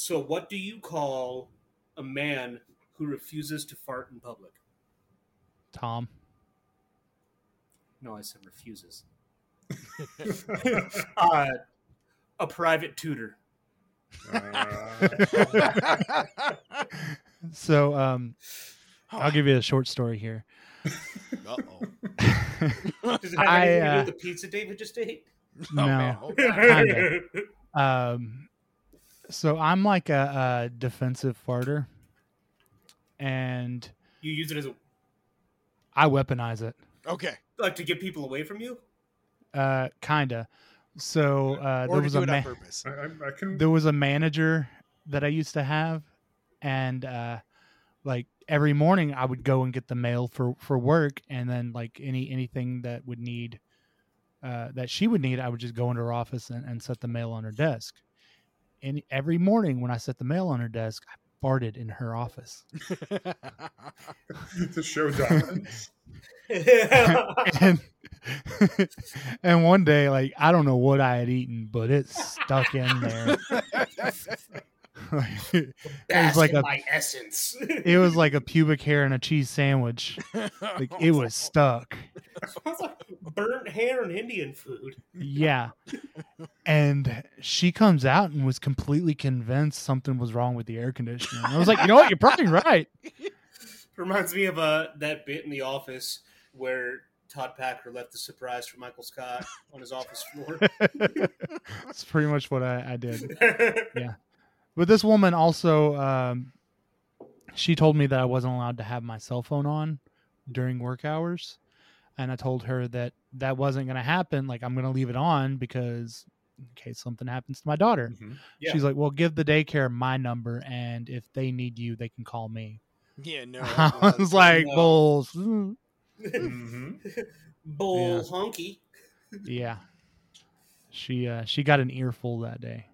So what do you call a man who refuses to fart in public? Tom. No, I said refuses. A private tutor. So I'll give you a short story here. Does it have anything to do with the pizza David just ate? No. Kind of. So I'm like a defensive farter, and you use it as a. I weaponize it. Okay. Like to get people away from you. Kinda. So there was a manager that I used to have, and like every morning I would go and get the mail for work, and then like anything that would need that she would need, I would just go into her office and set the mail on her desk. And every morning when I set the mail on her desk, I farted in her office. It's a showdown. and one day, like, I don't know what I had eaten, but it stuck in there. It was like my essence. It was like a pubic hair and a cheese sandwich. Like it was stuck. Sounds like burnt hair and Indian food. Yeah. And she comes out and was completely convinced something was wrong with the air conditioner. And I was like, you know what? You're probably right. Reminds me of that bit in The Office where Todd Packer left the surprise for Michael Scott on his office floor. That's pretty much what I did. Yeah. But this woman also, she told me that I wasn't allowed to have my cell phone on during work hours. And I told her that wasn't going to happen. Like, I'm going to leave it on because in case something happens to my daughter. Mm-hmm. Yeah. She's like, well, give the daycare my number. And if they need you, they can call me. Yeah, no. I was like, no. Bulls. Mm-hmm. Bull yeah. Honky. Yeah. She got an earful that day.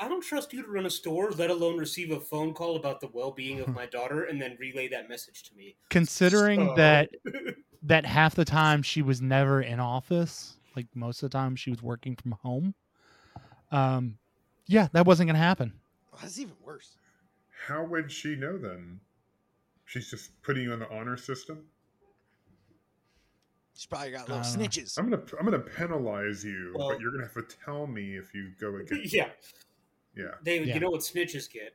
I don't trust you to run a store, let alone receive a phone call about the well-being of my daughter and then relay that message to me. Considering that half the time she was never in office, like most of the time she was working from home. Yeah, that wasn't going to happen. Well, that's even worse. How would she know then? She's just putting you in the honor system? She's probably got little snitches. I'm gonna penalize you, but you're going to have to tell me if you go against me. Yeah. David, you know what snitches get?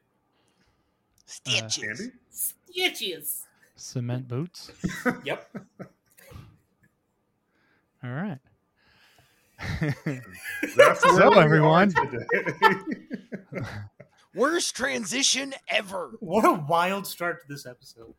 Stitches. Stitches. Cement boots. Yep. All right. So, everyone. Worst transition ever. What a wild start to this episode.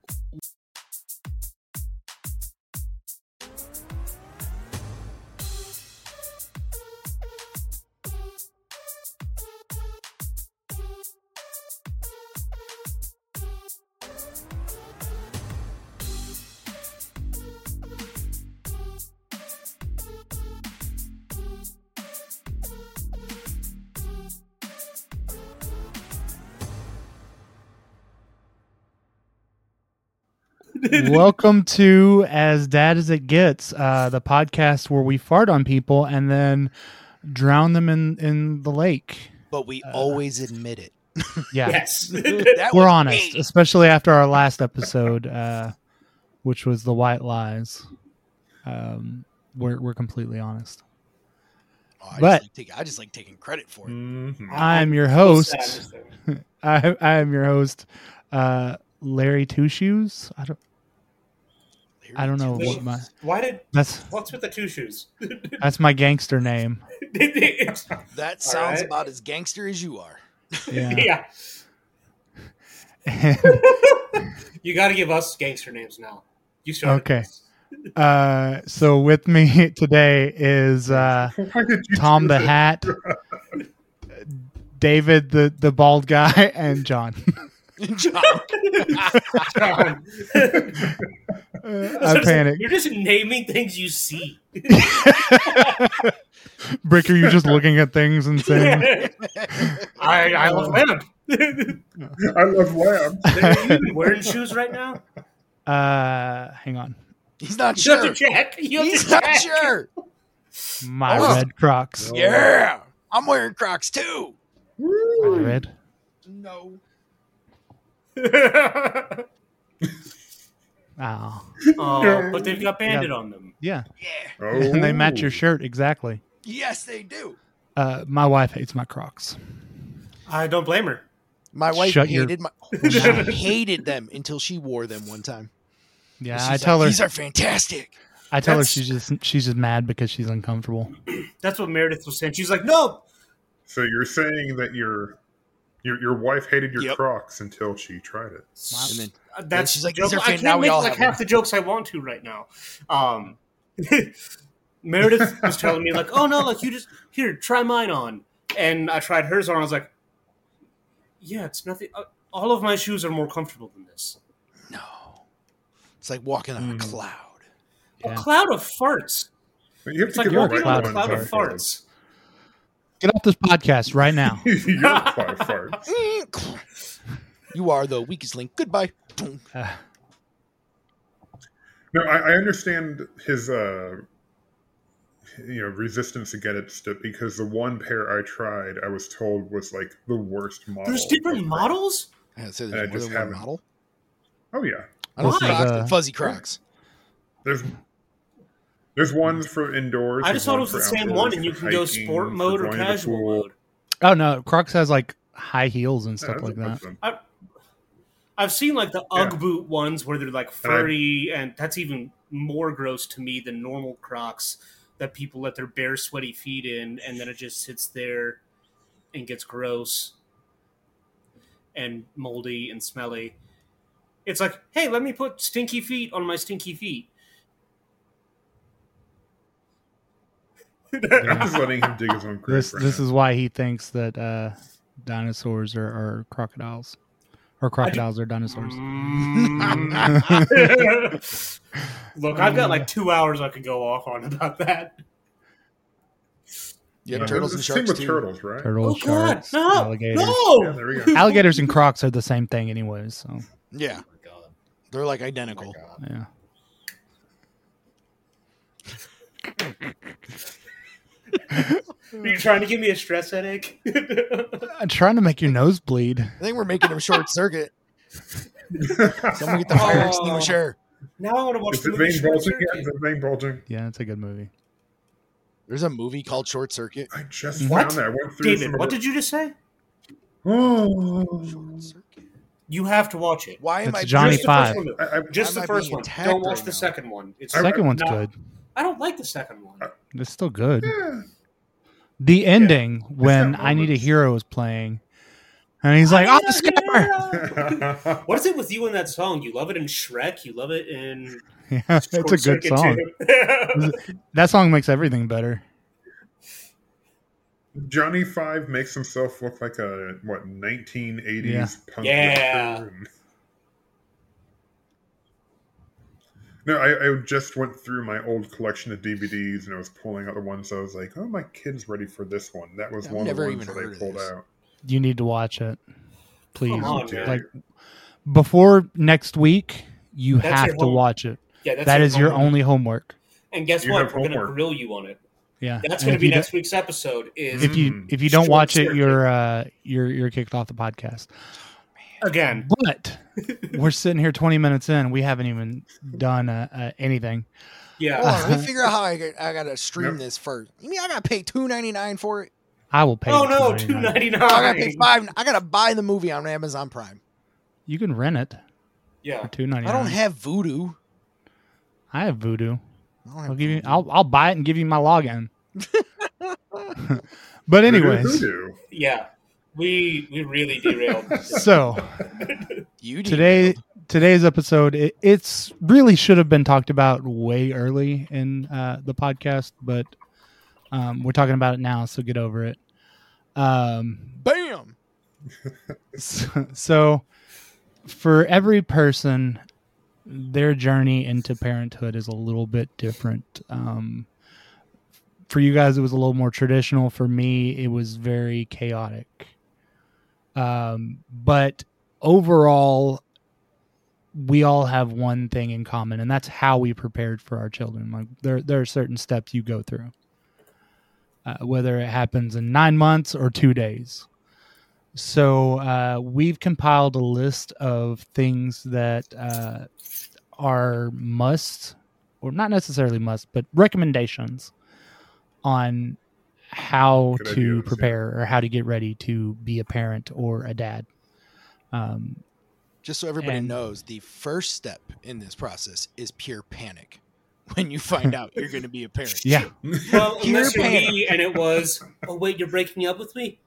Welcome to As Dad As It Gets, the podcast where we fart on people and then drown them in the lake. But we always admit it. Yeah. Yes. We're honest, especially after our last episode, which was the white lies. We're completely honest. Oh, I just like taking credit for it. Mm-hmm. I'm your host. I am your host, Larry Two Shoes. I don't know what my. Why did that's what's with the Two Shoes? That's my gangster name. That sounds right. About as gangster as you are. Yeah. Yeah. You got to give us gangster names now. You started. Okay. So with me today is Tom the Hat, David the bald guy, and John. I panic. You're just naming things you see. Brick, are you just looking at things and saying, I love lamb. I love lamb. Are you even wearing shoes right now? Hang on. He's not sure. You have to check. He's not sure. My red Crocs. Yeah. I'm wearing Crocs too. Woo. Red? No. Oh, but they've got bandit on them. Yeah. Yeah. Oh. And they match your shirt exactly. Yes, they do. My wife hates my Crocs. I don't blame her. My wife hated them until she wore them one time. Yeah, I tell her these are fantastic. I tell her she's just mad because she's uncomfortable. That's what Meredith was saying. She's like, no. So you're saying that your wife hated your Crocs until she tried it. And then, she's like, I can't make like half the jokes I want to right now. Meredith was telling me like, oh no, like you just here try mine on, and I tried hers on. I was like, yeah, it's nothing. All of my shoes are more comfortable than this. No, it's like walking on a cloud. Yeah. A cloud of farts. It's like walking on a cloud of farts. Get off this podcast right now. You're a cloud of farts. You are the weakest link. Goodbye. No, I understand his resistance against it because the one pair I tried, I was told was like the worst model. There's different models? Yeah, so there's more than one model? Oh, yeah. I don't Crocs, but fuzzy Crocs. There's ones for indoors. I just thought it was the same one, and you can go sport mode or casual mode. Oh, no. Crocs has like high heels and stuff like that. I've seen like the Ugg boot ones where they're like furry, and that's even more gross to me than normal Crocs. That people let their bare sweaty feet in, and then it just sits there and gets gross and moldy and smelly. It's like, hey, let me put stinky feet on my stinky feet. I'm just letting him dig his own grave. This is why he thinks that dinosaurs are crocodiles, or crocodiles are dinosaurs. Look, I've got like 2 hours I could go off on about that. Yeah, turtles and sharks too. Turtles, right? Turtles, sharks, no, alligators. No! Yeah, there we go. Alligators and crocs are the same thing anyways. So. Yeah. Oh my God. They're like identical. Oh my God. Yeah. Are you trying to give me a stress headache? I'm trying to make your nose bleed. I think we're making him short circuit. Someone get the fire extinguisher. Now I want to watch the movie Short Circuit. Is it vein bulging? Yeah, it's a good movie. There's a movie called Short Circuit. I just found that. I went through David, what did you just say? Oh, Short Circuit. You have to watch it. Why am I Johnny Five? Just the first one. Don't watch the second one. The second one's good. I don't like the second one. It's still good. Yeah. The ending when I Need a Hero is playing, and he's like, "Oh, Scar!" What is it with you in that song? You love it in Shrek. You love it in. Yeah, it's a good song. That song makes everything better. Johnny Five makes himself look like a 1980s punk rocker. No, I just went through my old collection of DVDs, and I was pulling out the ones I was like, "Oh, my kid's ready for this one." That was one of the ones that I pulled out. You need to watch it, please. On, like before next week, you have to watch it. Yeah, that is your only homework. And guess what? We're going to grill you on it. Yeah, that's going to be next week's episode. Is if you don't watch it, you're kicked off the podcast. Again, but we're sitting here 20 minutes in. We haven't even done anything. Yeah, let me figure out how I gotta stream this first. You mean I gotta pay $2.99 for it? I will pay. Oh no, $2.99. I gotta pay $5. I gotta buy the movie on Amazon Prime. You can rent it. Yeah, for $2.99. I don't have Voodoo. I have Voodoo. I'll give you. I'll buy it and give you my login. But anyways, Voodoo. Yeah. We really derailed. So today's episode, it's really should have been talked about way early in the podcast, but we're talking about it now, so get over it. Bam. So for every person, their journey into parenthood is a little bit different. For you guys, it was a little more traditional. For me, it was very chaotic. But overall, we all have one thing in common, and that's how we prepared for our children. Like there are certain steps you go through, whether it happens in 9 months or 2 days. So we've compiled a list of things that are musts, or not necessarily musts, but recommendations on how to prepare or how to get ready to be a parent or a dad. Just so everybody knows, the first step in this process is pure panic. When you find out you're going to be a parent. Yeah. Well, unless you're me, and it was, oh, wait, you're breaking up with me?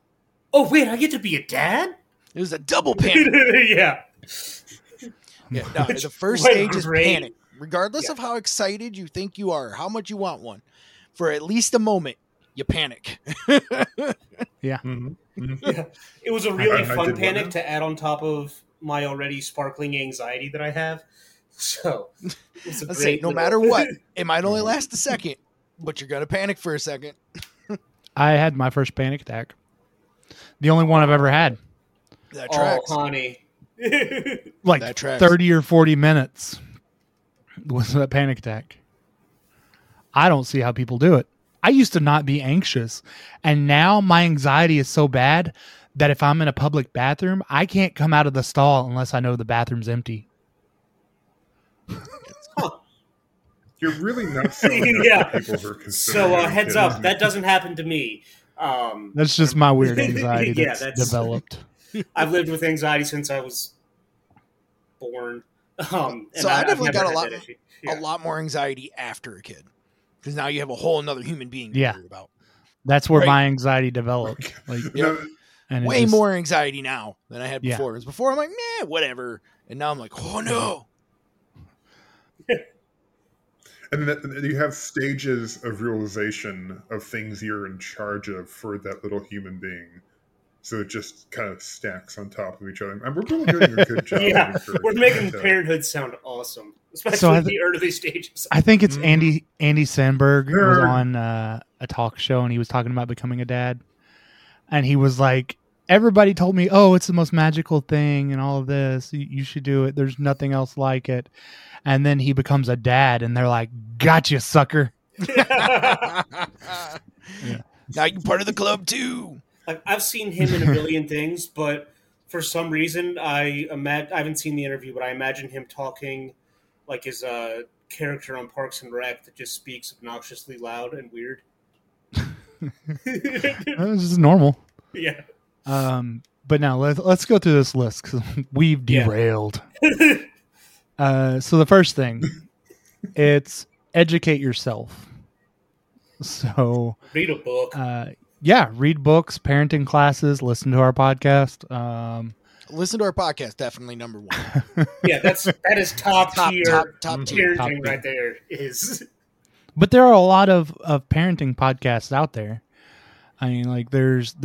Oh, wait, I get to be a dad? It was a double panic. Yeah. Yeah. No, the first stage is panic. Regardless of how excited you think you are, how much you want one, for at least a moment, you panic. Yeah. Mm-hmm. Mm-hmm. Yeah. It was a really fun panic to add on top of my already sparkling anxiety that I have. So let's say no matter what, it might only last a second, but you're going to panic for a second. I had my first panic attack. The only one I've ever had. That tracks. Oh, honey. Like that tracks. 30 or 40 minutes was that panic attack. I don't see how people do it. I used to not be anxious. And now my anxiety is so bad that if I'm in a public bathroom, I can't come out of the stall unless I know the bathroom's empty. You're really not selling people who are considering. So heads up, that doesn't happen to me. That's just my weird anxiety that's developed. I've lived with anxiety since I was born. So I definitely got a lot more anxiety after a kid. Because now you have a whole another human being to worry about. That's where my anxiety developed. Like, and way more anxiety now than I had before. Because before I'm like, nah, whatever. And now I'm like, oh no. And then you have stages of realization of things you're in charge of for that little human being. So it just kind of stacks on top of each other. And we're really doing a good job. Yeah, we're making parenthood sound awesome, especially the early stages. I think it's Andy Sandberg was on a talk show, and he was talking about becoming a dad. And he was like, everybody told me, oh, it's the most magical thing and all of this. You should do it. There's nothing else like it. And then he becomes a dad, and they're like, gotcha, sucker. Now you're part of the club, too. I've seen him in a million things, but for some reason, I haven't seen the interview, but I imagine him talking like his character on Parks and Rec that just speaks obnoxiously loud and weird. This is normal. Yeah. But now let's go through this list because we've derailed. So the first thing, it's educate yourself. So read a book. Read books, parenting classes, listen to our podcast. Listen to our podcast, definitely number one. that is top tier parenting right there is. But there are a lot of parenting podcasts out there. I mean, like there's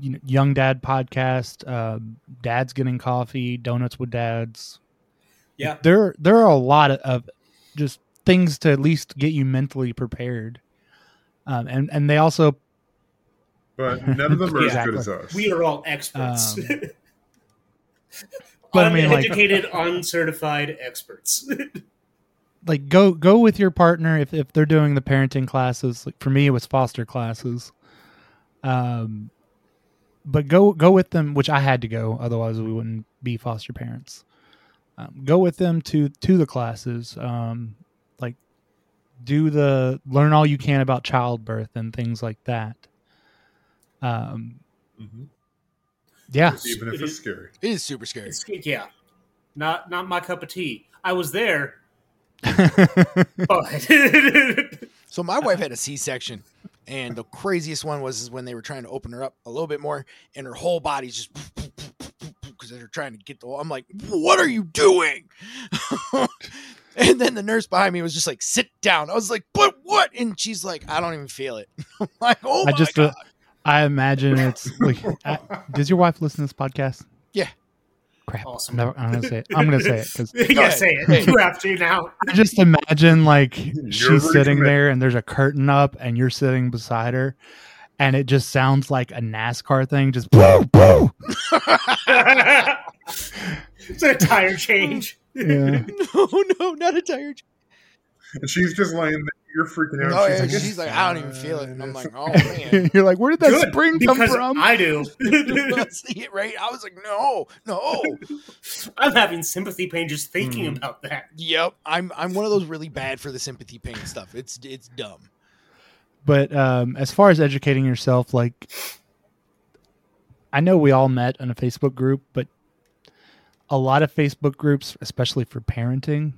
Young Dad Podcast, Dad's Getting Coffee, Donuts with Dads. Yeah, there are a lot of just things to at least get you mentally prepared, and they also. But none of them are as good as us. We are all experts. But I mean, educated, uncertified experts. Like go with your partner if they're doing the parenting classes. Like for me, it was foster classes. But go with them, which I had to go, otherwise we wouldn't be foster parents. Go with them to the classes, like learn all you can about childbirth and things like that. Yeah, even if it's scary, it is super scary. Not my cup of tea. I was there, but so my wife had a C-section. And the craziest one was when they were trying to open her up a little bit more, and her whole body's just because they're trying to get the. I'm like, what are you doing? And then the nurse behind me was just like, sit down. I was like, but what? And she's like, I don't even feel it. I'm like, oh my God. I imagine it's like, does your wife listen to this podcast? Yeah. Crap. Awesome. I'm going to say it. You got to say it. You have to now. I just imagine like she's sitting there and there's a curtain up and you're sitting beside her and it just sounds like a NASCAR thing. Just boo, boo. It's a tire change. Yeah. No, not a tire change. And she's just laying there. You're freaking out. Oh, she's, yeah, she's like, I don't even feel it. And I'm like, oh, man. You're like, where did that spring come from? I do. See it, right? I was like, no. I'm having sympathy pain just thinking about that. Yep. I'm one of those really bad for the sympathy pain stuff. It's dumb. But as far as educating yourself, like, I know we all met in a Facebook group, but a lot of Facebook groups, especially for parenting,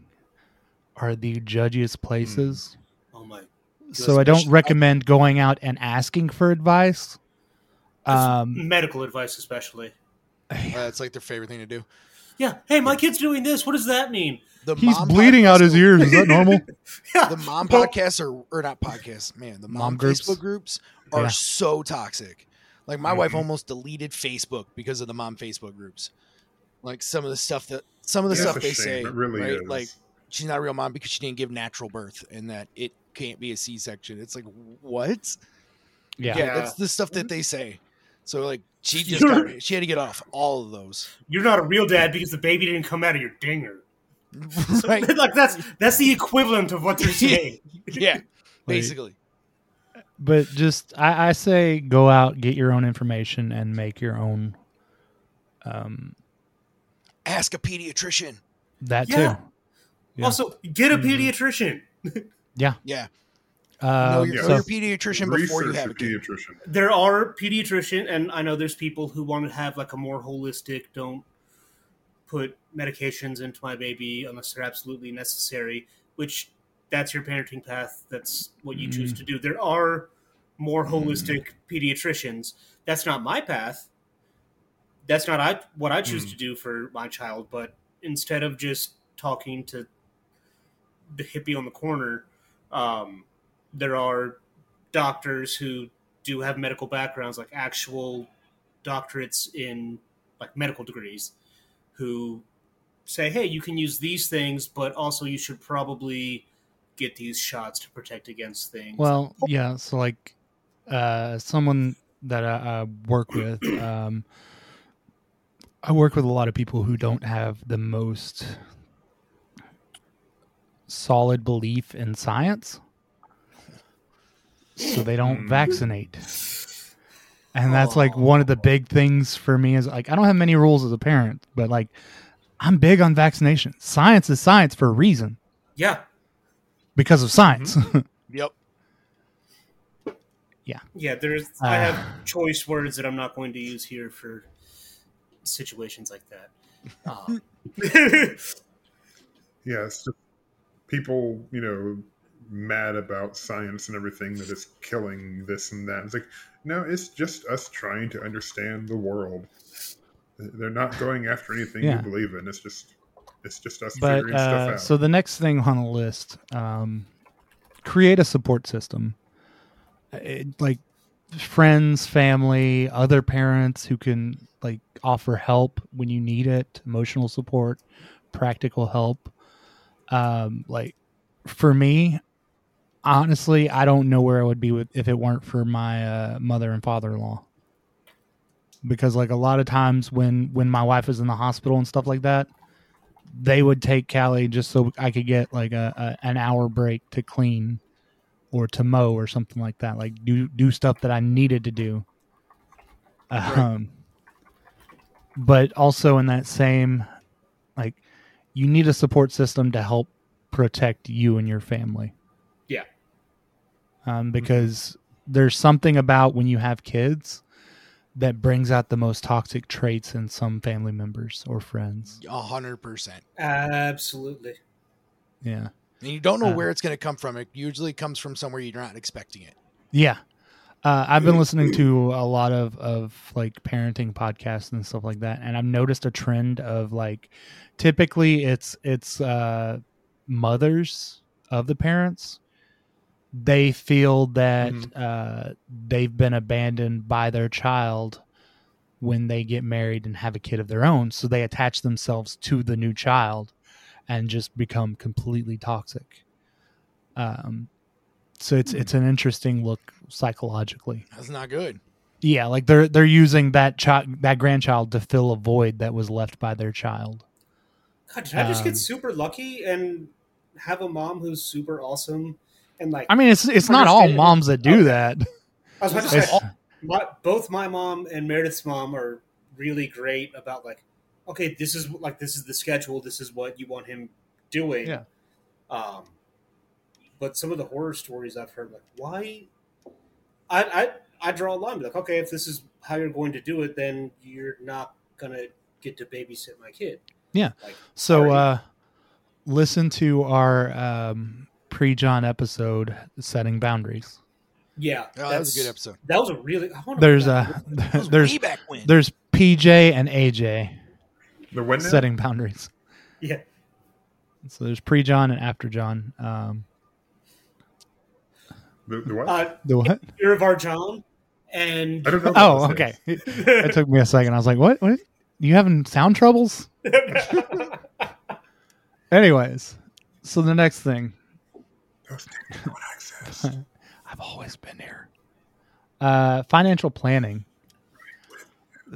are the judgiest places. Oh my! So I don't recommend going out and asking for advice. Medical advice, especially. That's like their favorite thing to do. Yeah. Hey, my kid's doing this. What does that mean? He's bleeding out his ears. Is that normal? Yeah. The mom podcasts or not podcasts. Man, the mom groups. Facebook groups are so toxic. Like my wife almost deleted Facebook because of the mom Facebook groups. Like some of the stuff they say, it really right? Is. Like she's not a real mom because she didn't give natural birth and that it can't be a C-section. It's like, what? Yeah. That's the stuff that they say. So like she had to get off all of those. You're not a real dad because the baby didn't come out of your dinger. Right. So, like that's the equivalent of what they're saying. Yeah. Basically. But just I say go out, get your own information and make your own ask a pediatrician. That too. Yeah. Also, get a pediatrician. Yeah. Yeah. Know your pediatrician before you have a pediatrician. There are pediatricians, and I know there's people who want to have like a more holistic, don't put medications into my baby unless they're absolutely necessary, which that's your parenting path. That's what you choose to do. There are more holistic pediatricians. That's not my path. That's not what I choose to do for my child, but instead of just talking to the hippie on the corner, there are doctors who do have medical backgrounds, like actual doctorates in like medical degrees, who say, hey, you can use these things, but also you should probably get these shots to protect against things. Well, yeah. So like someone that I work with, I work with a lot of people who don't have the most solid belief in science, so they don't vaccinate. And that's like one of the big things for me is like, I don't have many rules as a parent, but like I'm big on vaccination. Science is science for a reason. Yeah. Because of science. Yep. Yeah. Yeah. I have choice words that I'm not going to use here for situations like that. Yeah. It's just people, mad about science and everything that is killing this and that. It's like, no, it's just us trying to understand the world. They're not going after anything you believe in. It's just us figuring stuff out. So the next thing on the list, create a support system. Like friends, family, other parents who can like offer help when you need it, emotional support, practical help. Like for me, honestly, I don't know where I would be if it weren't for my mother and father-in-law. Because like a lot of times when my wife was in the hospital and stuff like that, they would take Callie just so I could get like an hour break to clean or to mow or something like that. Like do stuff that I needed to do. But also in that same, like, you need a support system to help protect you and your family. Yeah. Because there's something about when you have kids that brings out the most toxic traits in some family members or friends. 100%. Absolutely. Yeah. And you don't know where it's going to come from. It usually comes from somewhere you're not expecting it. Yeah. I've been listening to a lot of like parenting podcasts and stuff like that. And I've noticed a trend of like, typically it's mothers of the parents. They feel that they've been abandoned by their child when they get married and have a kid of their own. So they attach themselves to the new child and just become completely toxic. So it's an interesting look psychologically. That's not good. Yeah, like they're using that grandchild to fill a void that was left by their child. God, did I just get super lucky and have a mom who's super awesome And like, I mean, it's not all moms that do that. I was about to say, both my mom and Meredith's mom are really great about like, okay, this is the schedule. This is what you want him doing. Yeah. But some of the horror stories I've heard, like, why? I draw a line. Like, okay, if this is how you're going to do it, then you're not going to get to babysit my kid. Yeah. Like, so listen to our pre-John episode, Setting Boundaries. Yeah. Oh, that was a good episode. That was a really... There's way back when. There's PJ and AJ. The window? Setting Boundaries. Yeah. So there's pre-John and after John. The what? The what? Fear of Our John. And I don't know. Oh, okay. It took me a second. I was like, what? What? You having sound troubles? Anyways, so the next thing. Those things don't exist. I've always been here. Financial planning.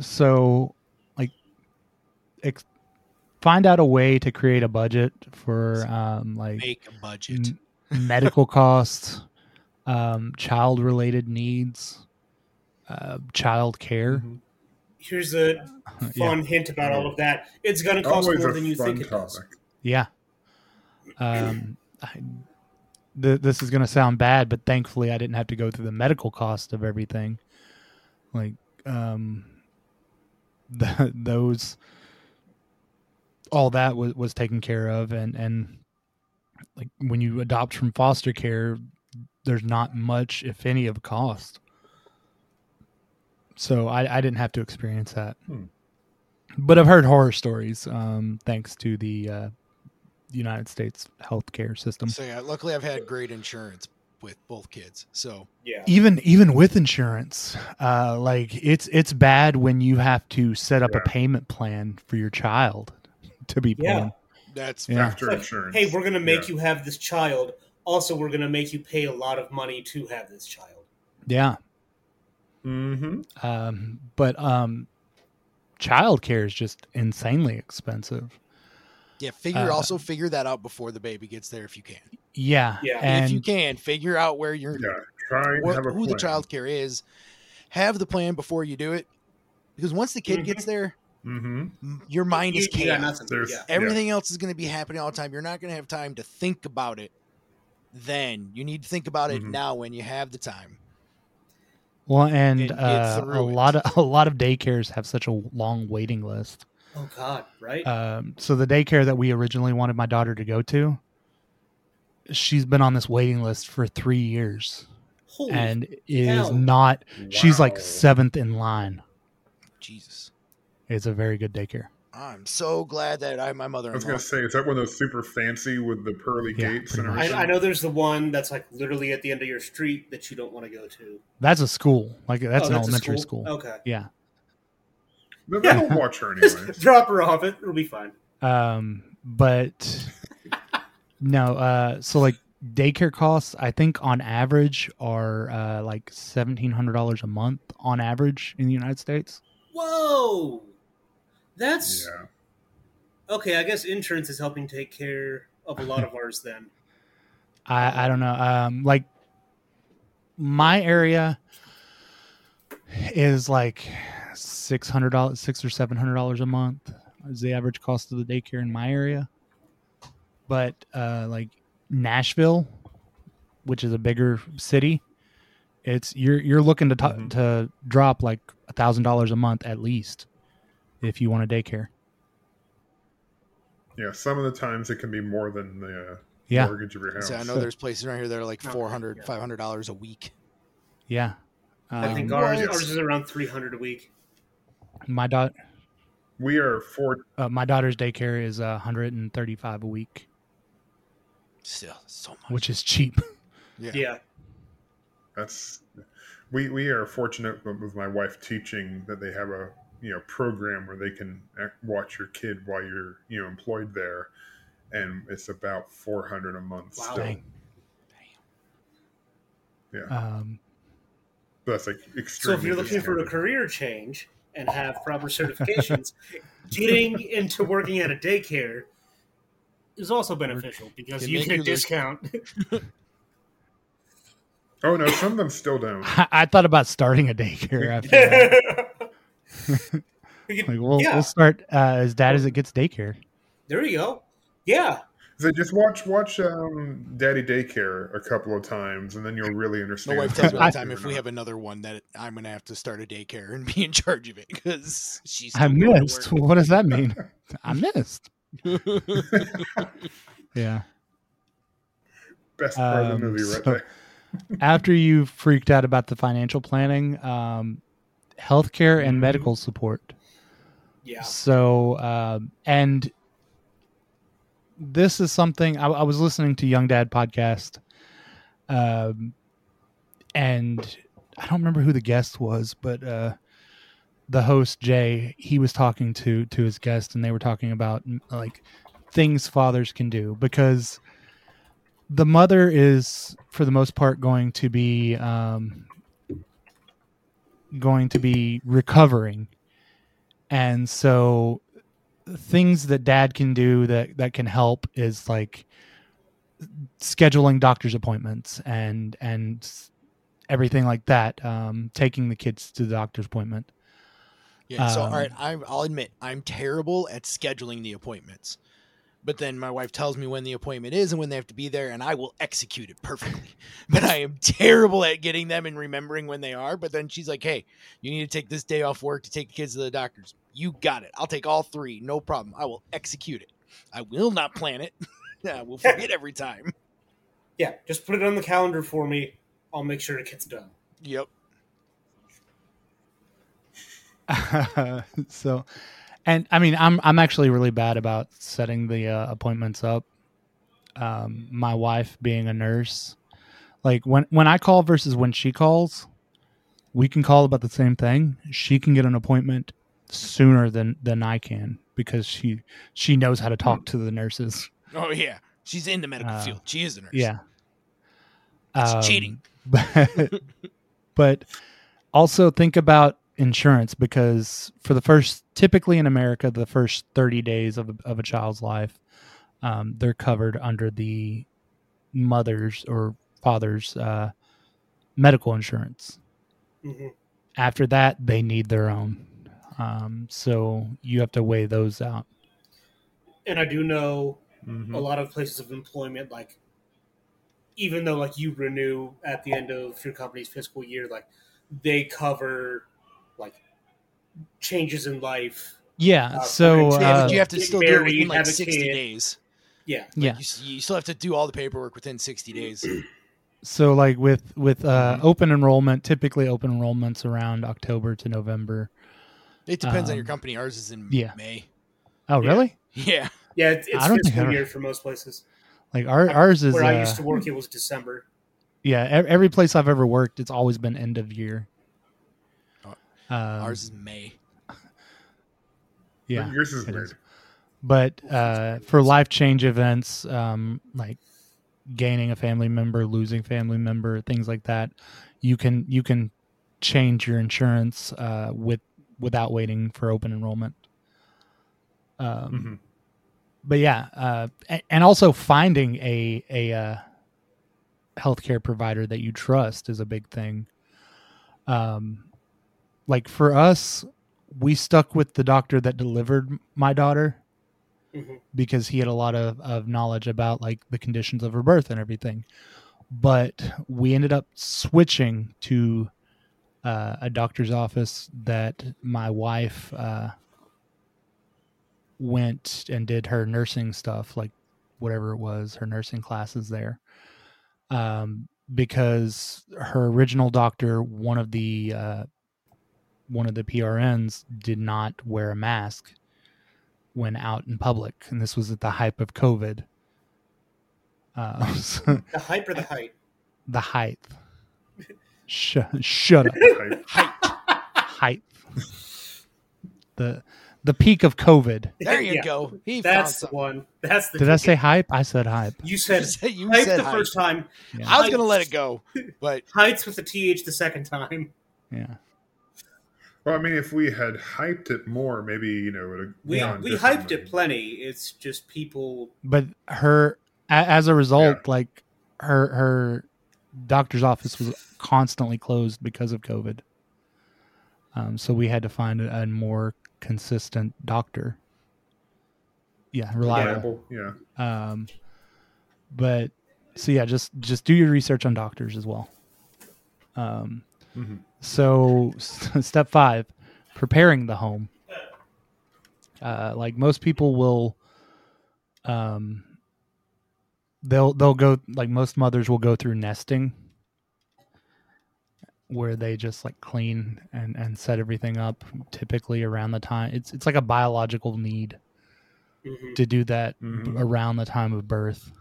So, like, find out a way to create a budget for, like, make a budget. Medical costs, child-related needs, child care. Mm-hmm. Here's a fun hint about all of that. It's going to cost more than you think it does. Yeah. This is going to sound bad, but thankfully I didn't have to go through the medical cost of everything. Like, all that was taken care of. And like when you adopt from foster care, there's not much, if any, of cost. So I didn't have to experience that, but I've heard horror stories thanks to the United States healthcare system. So yeah, luckily I've had great insurance with both kids. So yeah, even with insurance, like it's bad when you have to set up a payment plan for your child to be paid. Yeah. That's after insurance. Hey, we're gonna make you have this child. Also, we're gonna make you pay a lot of money to have this child. Yeah. Mm-hmm. But childcare is just insanely expensive. Yeah, figure that out before the baby gets there if you can. Yeah, yeah. And if you can, figure out where you're who the childcare is. Have the plan before you do it, because once the kid gets there, your mind is chaos. Everything else is going to be happening all the time. You're not going to have time to think about it. Then you need to think about it now when you have the time. Well, and a lot of daycares have such a long waiting list. Oh God! Right. So the daycare that we originally wanted my daughter to go to, she's been on this waiting list for 3 years, is not. Wow. She's like 7th in line. Jesus, it's a very good daycare. I'm so glad that my mother. I was going to say, is that one of those super fancy with the pearly gates? And I know there's the one that's like literally at the end of your street that you don't want to go to. That's a school. Like that's an elementary school. Okay. Yeah. No, they don't watch her anyway. Drop her off. It'll be fine. But no. So like daycare costs, I think on average are like $1,700 a month on average in the United States. Whoa. That's okay. I guess insurance is helping take care of a lot of ours. Then I don't know. Like my area is like $600, $600 or $700 a month is the average cost of the daycare in my area. But like Nashville, which is a bigger city, it's you're looking to drop like $1,000 a month at least. If you want a daycare. Yeah, some of the times it can be more than the mortgage of your house. So I know there's places around here that are like $400, $500 a week. Yeah. I think ours is around $300 a week. My daughter's daycare is $135 a week. Still so much. Which is cheap. Yeah. That's we are fortunate with my wife teaching that they have a program where they can watch your kid while you're, employed there. And it's about $400 a month. Wow. Still. Damn. Yeah. So that's like extremely. So if you're looking for a career change and have proper certifications, getting into working at a daycare is also beneficial because you get a discount. Oh, no, some of them still don't. I thought about starting a daycare after that. Like, we'll start As Dad As It Gets daycare. There you go. Yeah. So just watch Daddy Daycare a couple of times, and then you'll really understand. My wife tells me all the time, if we have another one, that I'm going to have to start a daycare and be in charge of it because she's. I missed. What does that mean? I missed. Yeah. Best part of the movie, right there. After you freaked out about the financial planning, healthcare and medical support. Yeah. So, and this is something I was listening to Young Dad Podcast, and I don't remember who the guest was, but the host Jay, he was talking to his guest, and they were talking about like things fathers can do, because the mother is, for the most part, going to be recovering, and so things that dad can do that can help is like scheduling doctor's appointments and everything like that, taking the kids to the doctor's appointment. Yeah. So all right, I'll admit I'm terrible at scheduling the appointments, but then my wife tells me when the appointment is and when they have to be there, and I will execute it perfectly. But I am terrible at getting them and remembering when they are. But then she's like, hey, you need to take this day off work to take the kids to the doctors. You got it. I'll take all three. No problem. I will execute it. I will not plan it. I will forget every time. Yeah, just put it on the calendar for me. I'll make sure it gets done. Yep. So... And I mean, I'm actually really bad about setting the appointments up. My wife being a nurse, like when I call versus when she calls, we can call about the same thing. She can get an appointment sooner than I can because she knows how to talk to the nurses. Oh yeah, she's in the medical field. She is a nurse. Yeah, it's cheating. But also think about insurance, because for the first, typically in America, the first 30 days of a child's life, they're covered under the mother's or father's medical insurance. Mm-hmm. After that, they need their own. So you have to weigh those out. And I do know a lot of places of employment, like even though like you renew at the end of your company's fiscal year, like they cover like changes in life. Yeah. So you have to still do it within like 60 days. Yeah. Yeah. You still have to do all the paperwork within 60 days. So like with open enrollment, typically open enrollment's around October to November. It depends on your company. Ours is in May. Oh, really? Yeah. Yeah. It's fiscal year for most places. Like ours is where I used to work. It was December. Yeah. Every place I've ever worked, it's always been end of year. Ours is May. Yeah, yours is weird. But for life change events, like gaining a family member, losing family member, things like that, you can change your insurance without waiting for open enrollment. But yeah, and also finding a healthcare provider that you trust is a big thing. Like for us, we stuck with the doctor that delivered my daughter because he had a lot of knowledge about like the conditions of her birth and everything. But we ended up switching to a doctor's office that my wife went and did her nursing stuff, like whatever it was, her nursing classes there. Because her original doctor, one of the PRNs did not wear a mask when out in public. And this was at the hype of COVID. The hype or the height? The height. Shut up. Height. The peak of COVID. There you go. That's the one. That's the. Did ticket. I say hype? I said hype. You hype said the hype. First time. Yeah. I was going to let it go. But heights with the TH the second time. Yeah. Well, I mean, if we had hyped it more, maybe, you know, it would have we hyped it plenty. It's just people. But her, as a result, like her doctor's office was constantly closed because of COVID. So we had to find a more consistent doctor. Yeah, reliable. Yeah. But so yeah, just do your research on doctors as well. So step 5, preparing the home. Like most people will, they'll go, like most mothers will go through nesting, where they just like clean and set everything up typically around the time. It's like a biological need to do that around the time of birth.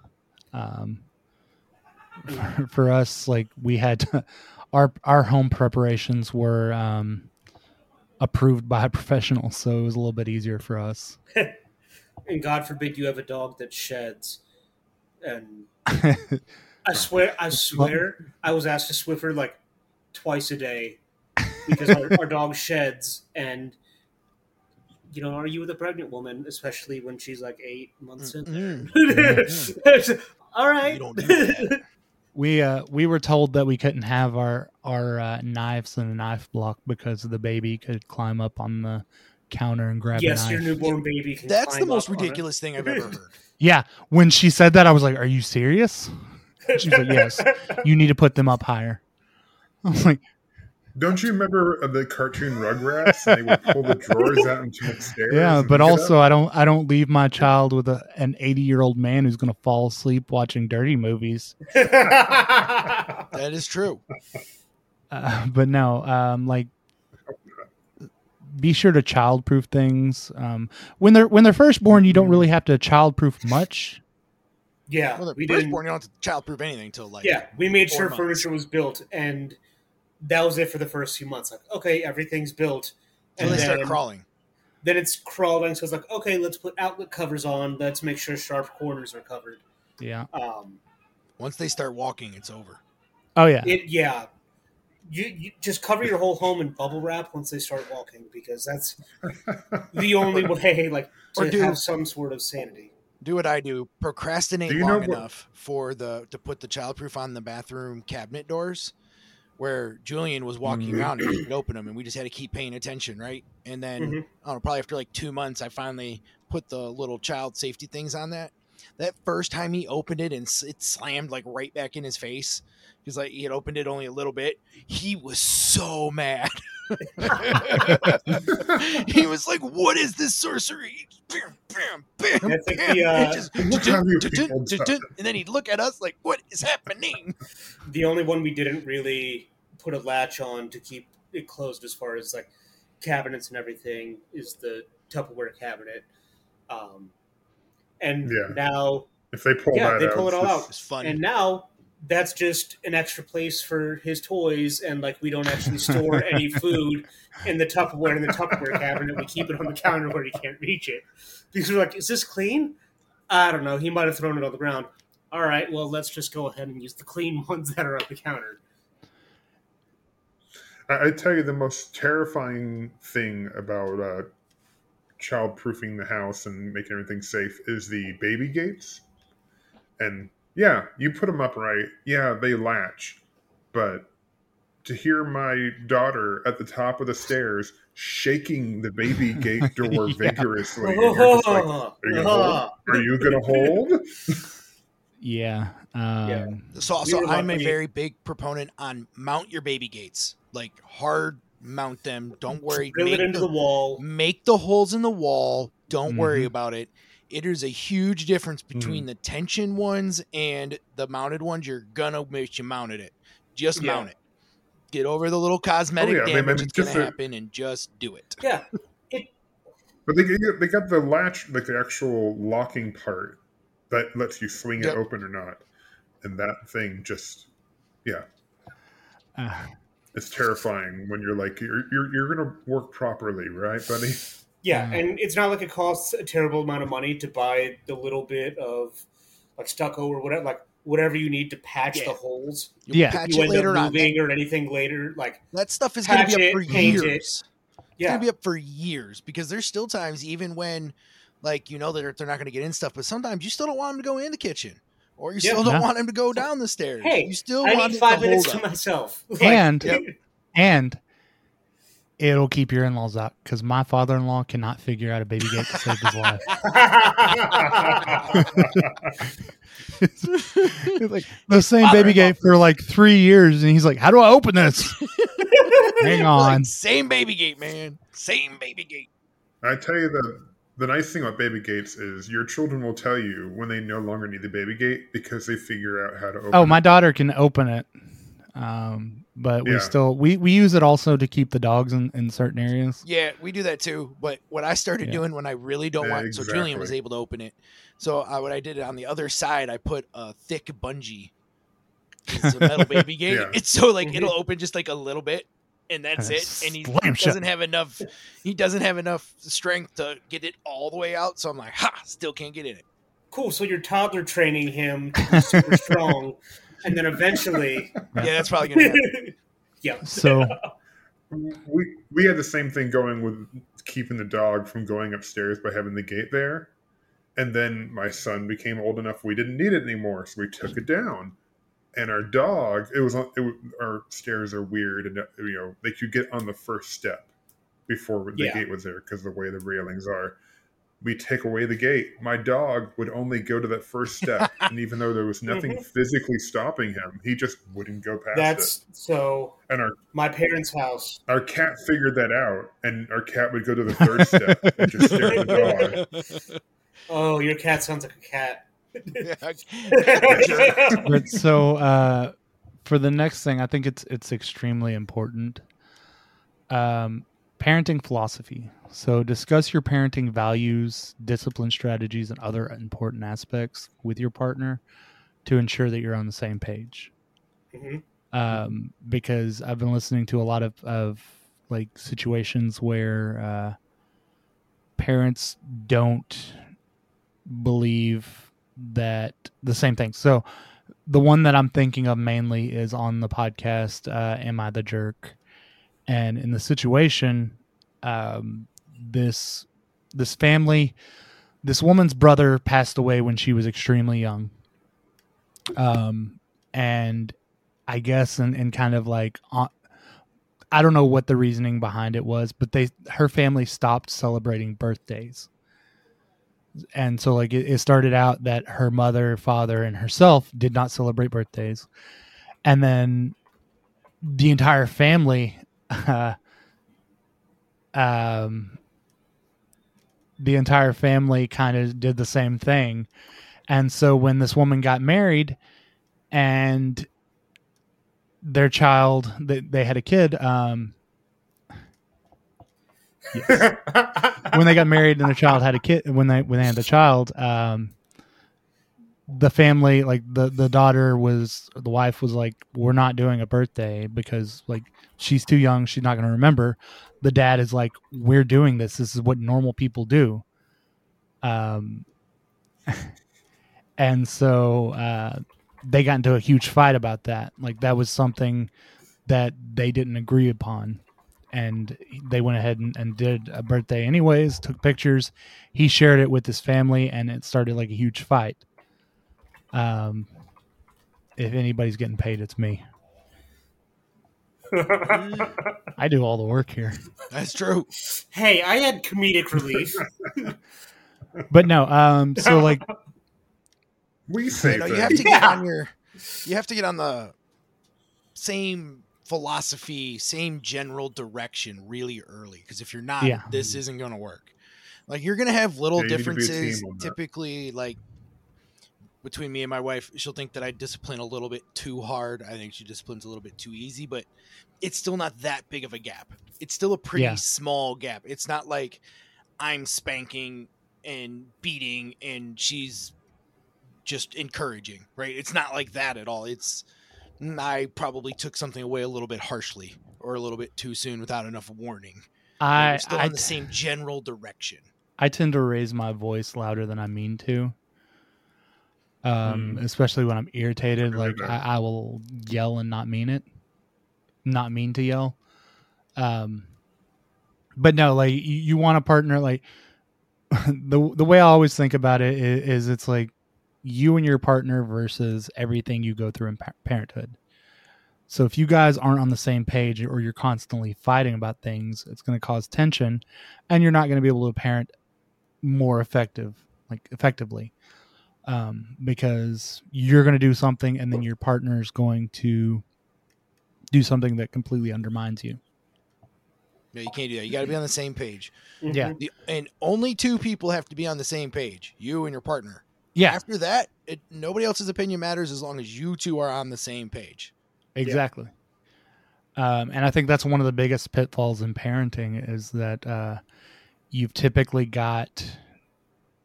For us, like we had to, our home preparations were approved by professionals, so it was a little bit easier for us. And God forbid you have a dog that sheds. And I swear, I was asked to Swiffer like twice a day because our dog sheds. And you know, are you with a pregnant woman, especially when she's like 8 months in? All right. You don't do that. We were told that we couldn't have our knives in a knife block because the baby could climb up on the counter and grab a knife. Your newborn baby can That's the most ridiculous thing I've ever heard. Yeah. When she said that, I was like, are you serious? She was like, yes. You need to put them up higher. I was like, don't you remember the cartoon Rugrats? They would pull the drawers out and jump stairs. Yeah, but also I don't leave my child with an 80-year-old man who's going to fall asleep watching dirty movies. That is true. But no, like be sure to childproof things. When they're first born, you don't really have to childproof much. Yeah, we didn't. Born, you don't have to childproof anything until like we made sure furniture was built and. That was it for the first few months. Like, okay, everything's built. And then they start crawling. Then it's crawling. So it's like, okay, let's put outlet covers on. Let's make sure sharp corners are covered. Yeah. Once they start walking, it's over. Oh, yeah. You just cover your whole home in bubble wrap once they start walking, because that's the only way have some sort of sanity. Do what I do. Procrastinate enough to put the childproof on the bathroom cabinet doors. Where Julian was walking around and he could open them, and we just had to keep paying attention, right? And then, I don't know, probably after like 2 months, I finally put the little child safety things on that. That first time he opened it and it slammed like right back in his face, because like he had opened it only a little bit. He was so mad. He was like, "What is this sorcery?" Bam, bam, bam, bam. And then he'd look at us like, "What is happening?" The only one we didn't really put a latch on to keep it closed, as far as like cabinets and everything, is the Tupperware cabinet. Now, if they pull that, they pull it all out. It's funny. And now that's just an extra place for his toys, and like we don't actually store any food in the Tupperware cabinet. We keep it on the counter where he can't reach it, because we're like, "Is this clean? I don't know. He might have thrown it on the ground. All right, well, let's just go ahead and use the clean ones that are on the counter." I tell you, the most terrifying thing about childproofing the house and making everything safe is the baby gates. And yeah, you put them up right. Yeah, they latch. But to hear my daughter at the top of the stairs shaking the baby gate door vigorously, you're just like, are you going to hold? Yeah. So I'm a very big proponent on mount your baby gates. Like hard mount them. Don't worry. Drill it into the wall. Make the holes in the wall. Don't worry about it. It is a huge difference between the tension ones and the mounted ones. You're going to make you mounted it. Just mount it. Get over the little cosmetic damage that's going to happen and just do it. Yeah. But they got the latch, like the actual locking part that lets you swing it open or not. And that thing just, it's terrifying when you're like, you're going to work properly, right, buddy? Yeah, and it's not like it costs a terrible amount of money to buy the little bit of like stucco or whatever, like whatever you need to patch the holes. You'll patch it later on, or anything later. Like that stuff is going to be up for years. It's going to be up for years, because there's still times, even when like you know that they're not going to get in stuff, but sometimes you still don't want them to go in the kitchen. or you still don't want him to go down the stairs. Hey, you still I want need 5 minutes to myself. And and it'll keep your in-laws out because my father-in-law cannot figure out a baby gate to save his life. It's like the same baby gate for like 3 years, and he's like, "How do I open this?" Hang on, like, same baby gate, man. Same baby gate. I tell you the nice thing about baby gates is your children will tell you when they no longer need the baby gate because they figure out how to open it. Oh, my daughter can open it. But we still we use it also to keep the dogs in certain areas. Yeah, we do that too. But what I started doing when I really don't want, so Julian was able to open it. So what I did on the other side, I put a thick bungee. It's a metal baby gate. Yeah. It's so like it'll open just like a little bit, and that's it. And he doesn't have enough strength to get it all the way out. So I'm like, still can't get in it. Cool. So you're toddler training him to be super strong. And then eventually, that's probably gonna happen. Yeah. So we had the same thing going with keeping the dog from going upstairs by having the gate there. And then my son became old enough we didn't need it anymore, so we took it down. And our dog, our stairs are weird, and they could get on the first step before the gate was there because the way the railings are. We take away the gate. My dog would only go to that first step. And even though there was nothing physically stopping him, he just wouldn't go past it. And my parents' house. Our cat figured that out. And our cat would go to the third step and just stare at the dog. Oh, your cat sounds like a cat. But so for the next thing, I think it's extremely important. Parenting philosophy. So discuss your parenting values, discipline strategies, and other important aspects with your partner to ensure that you're on the same page. Mm-hmm. Because I've been listening to a lot of like situations where parents don't believe that the same thing. So the one that I'm thinking of mainly is on the podcast, Am I the Jerk? And in the situation, this family, this woman's brother passed away when she was extremely young. And I guess, and kind of like, I don't know what the reasoning behind it was, but her family stopped celebrating birthdays. And so like, it started out that her mother, father, and herself did not celebrate birthdays. And then the entire family, the entire family kind of did the same thing. And so when this woman got married and their child, they had a kid, when they got married and their child had a kid, when they had the child, the family, like the wife was like, we're not doing a birthday because like she's too young. She's not going to remember. The dad is like, we're doing this. This is what normal people do. And so they got into a huge fight about that. Like that was something that they didn't agree upon. And they went ahead and did a birthday anyways, took pictures. He shared it with his family and it started like a huge fight. If anybody's getting paid, it's me. I do all the work here. That's true. Hey, I had comedic relief. But no, so like we say you have to get on the same philosophy, same general direction really early, because if you're not, this isn't going to work. Like you're going to have little differences typically like between me and my wife, she'll think that I discipline a little bit too hard. I think she disciplines a little bit too easy, but it's still not that big of a gap. It's still a pretty small gap. It's not like I'm spanking and beating and she's just encouraging, right? It's not like that at all. It's I probably took something away a little bit harshly or a little bit too soon without enough warning. I'm still in the same general direction. I tend to raise my voice louder than I mean to. Especially when I'm irritated, like I will yell and not mean to yell. But no, like you want a partner, like the way I always think about it is it's like you and your partner versus everything you go through in parenthood. So if you guys aren't on the same page or you're constantly fighting about things, it's going to cause tension and you're not going to be able to parent more effectively. Because you're going to do something and then your partner's going to do something that completely undermines you. No, you can't do that. You got to be on the same page. Mm-hmm. Yeah. And only two people have to be on the same page, you and your partner. Yeah. After that, nobody else's opinion matters as long as you two are on the same page. Exactly. Yeah. And I think that's one of the biggest pitfalls in parenting is that you've typically got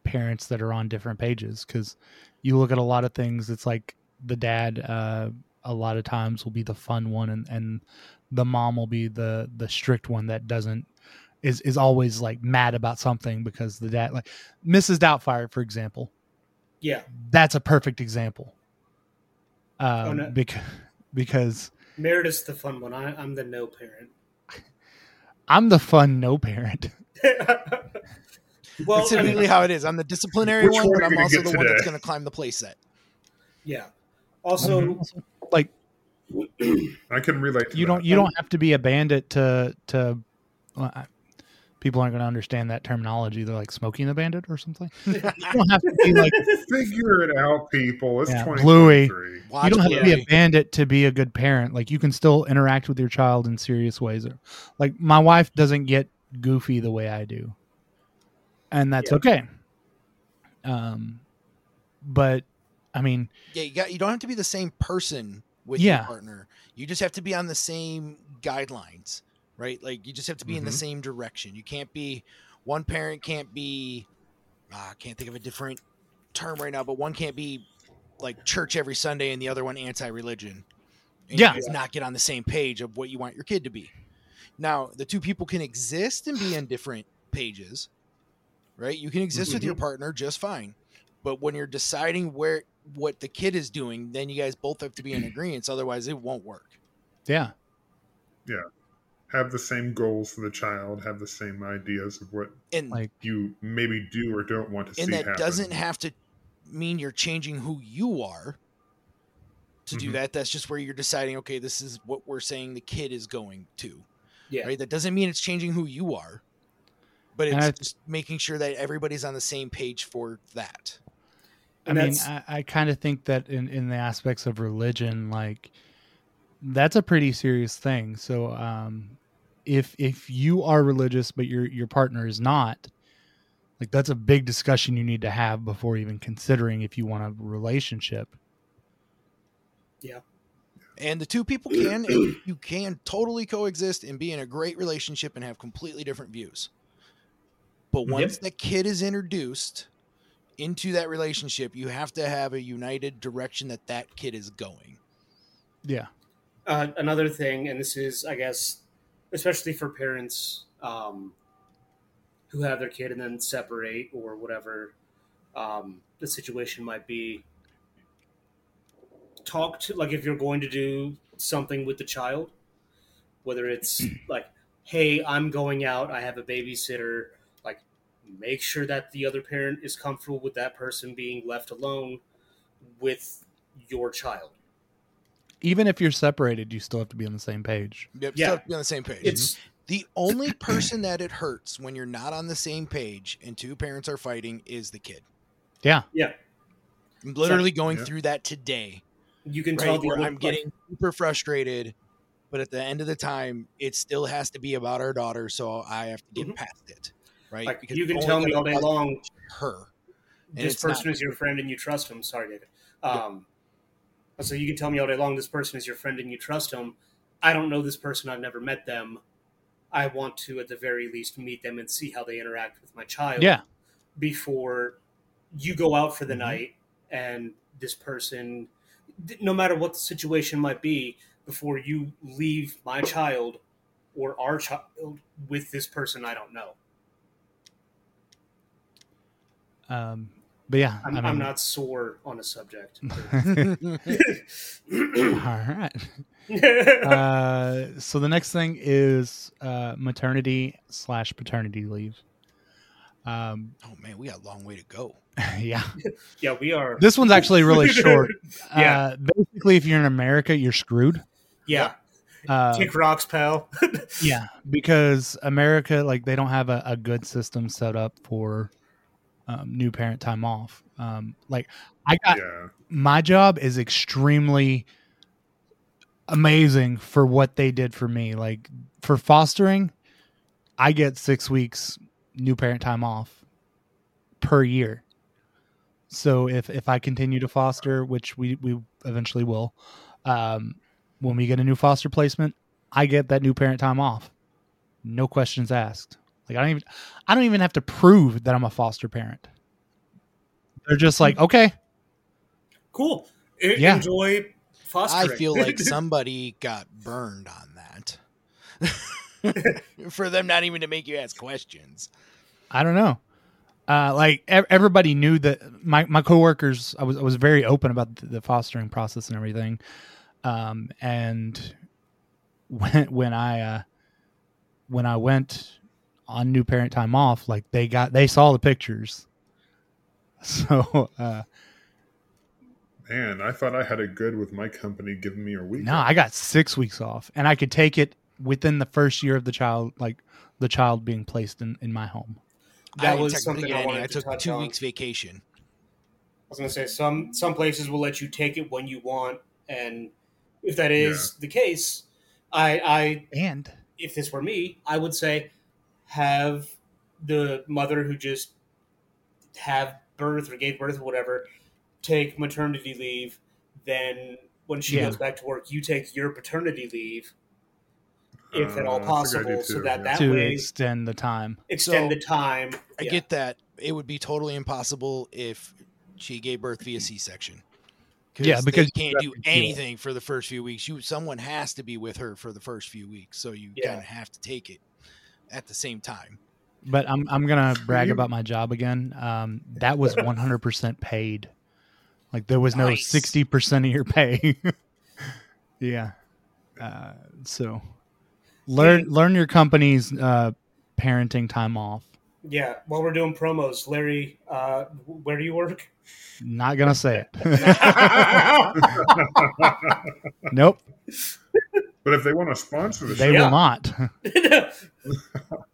parents that are on different pages, because you look at a lot of things. It's like the dad a lot of times will be the fun one, and the mom will be the strict one that is always like mad about something because the dad, like Mrs. Doubtfire, for example. Yeah. That's a perfect example. Because Meredith's the fun one. I'm the no parent. I'm the fun no parent. Well, that's typically how it is. I'm the disciplinary one, but I'm also the one that's going to climb the playset. Yeah. Also, like, I can relate. You don't have to be a bandit to. Well, people aren't going to understand that terminology. They're like Smoking the Bandit or something. You don't have to be like figure it out, people. It's 2023. Bluey. You don't have to be a bandit to be a good parent. Like, you can still interact with your child in serious ways. Like, my wife doesn't get goofy the way I do, and that's okay. But I mean, you don't have to be the same person with your partner. You just have to be on the same guidelines. Right? Like, you just have to be in the same direction. You can't be, one parent can't be, I can't think of a different term right now, but one can't be like church every Sunday and the other one anti-religion. And you guys not get on the same page of what you want your kid to be. Now, the two people can exist and be on different pages, right? You can exist with your partner just fine. But when you're deciding what the kid is doing, then you guys both have to be in agreement. Otherwise, it won't work. Yeah. Yeah. Have the same goals for the child, have the same ideas of what you maybe do or don't want to see happen. And that doesn't have to mean you're changing who you are to do that. That's just where you're deciding, okay, this is what we're saying the kid is going to. Yeah. Right? That doesn't mean it's changing who you are, but it's just making sure that everybody's on the same page for that. I kind of think that in the aspects of religion, like, that's a pretty serious thing. So, if you are religious but your partner is not, like, that's a big discussion you need to have before even considering if you want a relationship. Yeah. And the two people can totally coexist and be in a great relationship and have completely different views. But once the kid is introduced into that relationship, you have to have a united direction that kid is going. Yeah. Another thing, and this is, I guess, especially for parents who have their kid and then separate or whatever the situation might be, talk to, like, if you're going to do something with the child, whether it's like, hey, I'm going out, I have a babysitter, like, make sure that the other parent is comfortable with that person being left alone with your child. Even if you're separated, you still have to be on the same page. Yep, still have to be on the same page. It's the only person that it hurts when you're not on the same page and two parents are fighting is the kid. Yeah. Yeah. I'm literally going through that today. You can tell where I'm getting super frustrated, but at the end of the time, it still has to be about our daughter, so I have to get past it. Right? Like, because you can tell me all day long, her. This person is your friend and you trust him. Sorry, David. Yeah. So you can tell me all day long, this person is your friend and you trust them. I don't know this person. I've never met them. I want to, at the very least, meet them and see how they interact with my child before you go out for the night. And this person, no matter what the situation might be, before you leave my child or our child with this person, I don't know. But yeah, I'm not sore on a subject. All right. So the next thing is maternity / paternity leave. Oh man, we got a long way to go. Yeah. Yeah, we are. This one's actually really short. Yeah. Basically, if you're in America, you're screwed. Yeah. Kick rocks, pal. Yeah. Because America, like, they don't have a good system set up for new parent time off. Like, I got my job is extremely amazing for what they did for me. Like, for fostering, I get 6 weeks new parent time off per year. So if I continue to foster, which we eventually will, when we get a new foster placement, I get that new parent time off. No questions asked. Like, I don't even have to prove that I'm a foster parent. They're just like, okay, cool. Enjoy fostering. I feel like somebody got burned on that for them, not even to make you ask questions. I don't know. Like, everybody knew that my coworkers, I was very open about the fostering process and everything. And when I went on new parent time off, like, they saw the pictures. So, man, I thought I had a good with my company giving me a week. No, I got 6 weeks off, and I could take it within the first year of the child, like the child being placed in my home. That was something I took 2 weeks vacation. I was going to say, some places will let you take it when you want. And if that is the case, I if this were me, I would say have the mother who just have birth or gave birth or whatever, take maternity leave. Then when she goes back to work, you take your paternity leave. If at all possible, so that to way extend the time. I get that. It would be totally impossible if she gave birth via C-section. Yeah, because you can't do anything for the first few weeks. Someone has to be with her for the first few weeks, so you kind of have to take it at the same time. But I'm gonna brag about my job again. That was 100% paid. Like, there was no 60% of your pay. Yeah. So. Learn your company's parenting time off. Yeah, while we're doing promos, Larry, where do you work? Not gonna say it. Nope. But if they want to sponsor the show, they will not.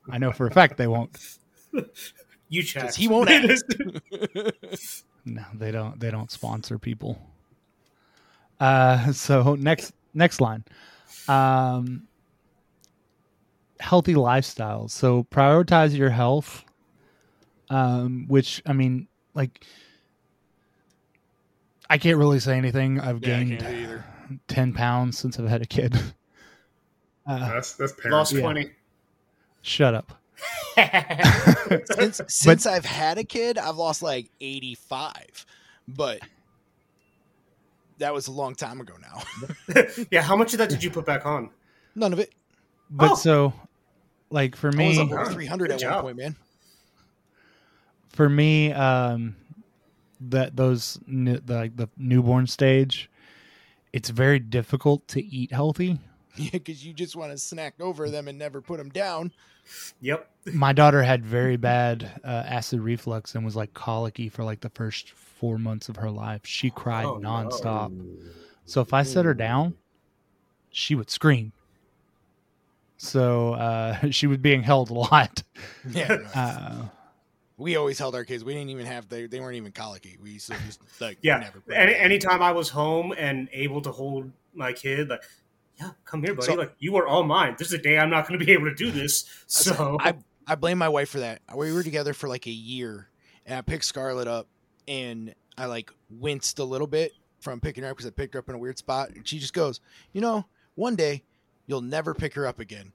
I know for a fact they won't. You check. Because he won't ask. No, they don't. They don't sponsor people. So next line. Healthy lifestyles. So prioritize your health, which, I mean, like, I can't really say anything. I've gained 10 pounds since I've had a kid. That's lost 20. Shut up. since I've had a kid, I've lost like 85, but that was a long time ago now. Yeah. How much of that did you put back on? None of it. But so, like, for me, I was up over 300 at one point, man. For me, the newborn stage, it's very difficult to eat healthy. Yeah, because you just want to snack over them and never put them down. Yep. My daughter had very bad acid reflux and was like colicky for like the first 4 months of her life. She cried nonstop. No. So if I set her down, she would scream. So she was being held a lot. Yeah, we always held our kids. We didn't even have they weren't even colicky. We used to just like never. Anytime I was home and able to hold my kid, like come here, buddy. So, like, you are all mine. This is a day I'm not going to be able to do this. So I blame my wife for that. We were together for like a year, and I picked Scarlett up, and I like winced a little bit from picking her up because I picked her up in a weird spot, and she just goes, you know, one day. You'll never pick her up again.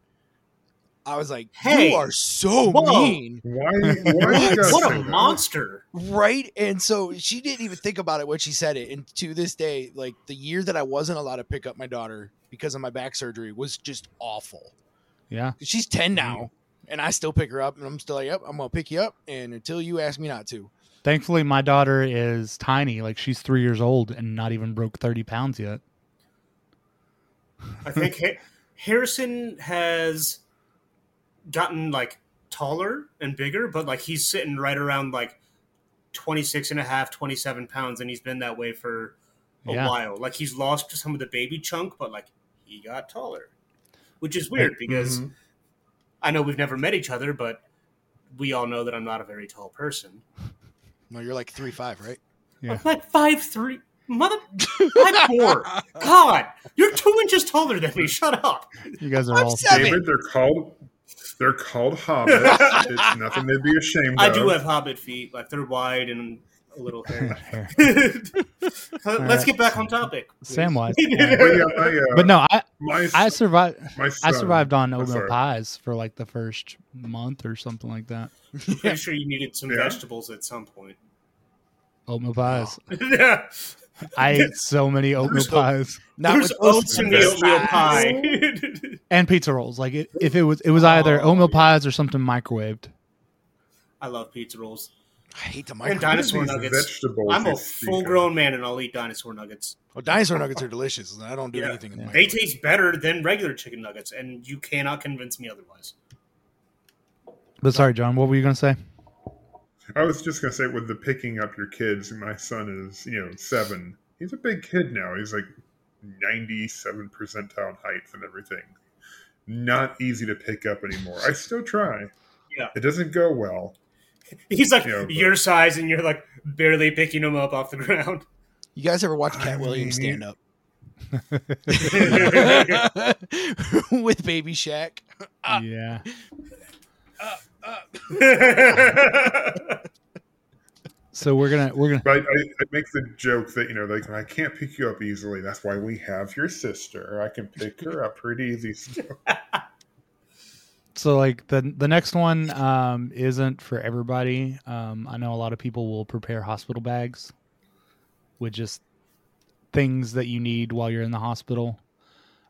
I was like, hey, you are so mean. Why what a monster. Right? And so she didn't even think about it when she said it. And to this day, like, the year that I wasn't allowed to pick up my daughter because of my back surgery was just awful. Yeah. She's 10 now, and I still pick her up, and I'm still like, yep, I'm going to pick you up, and until you ask me not to. Thankfully, my daughter is tiny. Like, she's 3 years old and not even broke 30 pounds yet. I think Harrison has gotten like taller and bigger, but like he's sitting right around like 26 and a half, 27 pounds. And he's been that way for a while. Like he's lost some of the baby chunk, but like he got taller, which is weird because I know we've never met each other, but we all know that I'm not a very tall person. No, you're like 3'5", right? Yeah. I'm like 5'3". Mother, I'm 4. God, you're 2 inches taller than me. Shut up. You guys are I'm all 7. David, they're called hobbits. It's nothing to be ashamed of. I do have hobbit feet, like they're wide and a little hair. Let's get back on topic. Samwise. But no, I survived. I survived on oatmeal pies for like the first month or something like that. Pretty sure you needed some vegetables at some point. Oatmeal pies. Yeah. I ate so many oatmeal pies. There's oats in the oatmeal pie. And pizza rolls. Like it was either oatmeal pies or something microwaved. I love pizza rolls. I hate the microwave. And dinosaur nuggets. I'm a full-grown man, and I'll eat dinosaur nuggets. Well, dinosaur nuggets are delicious, and I don't do anything in the microwave. They taste better than regular chicken nuggets, and you cannot convince me otherwise. But sorry, John, what were you going to say? I was just going to say, with the picking up your kids, my son is, 7. He's a big kid now. He's like 97 percentile height and everything. Not easy to pick up anymore. I still try. Yeah, it doesn't go well. He's like your size, and you're like barely picking him up off the ground. You guys ever watch Cat Williams stand up? With Baby Shaq? Yeah. So we're gonna. But I make the joke that like I can't pick you up easily. That's why we have your sister. I can pick her up pretty easy. So like the next one isn't for everybody. I know a lot of people will prepare hospital bags with just things that you need while you're in the hospital.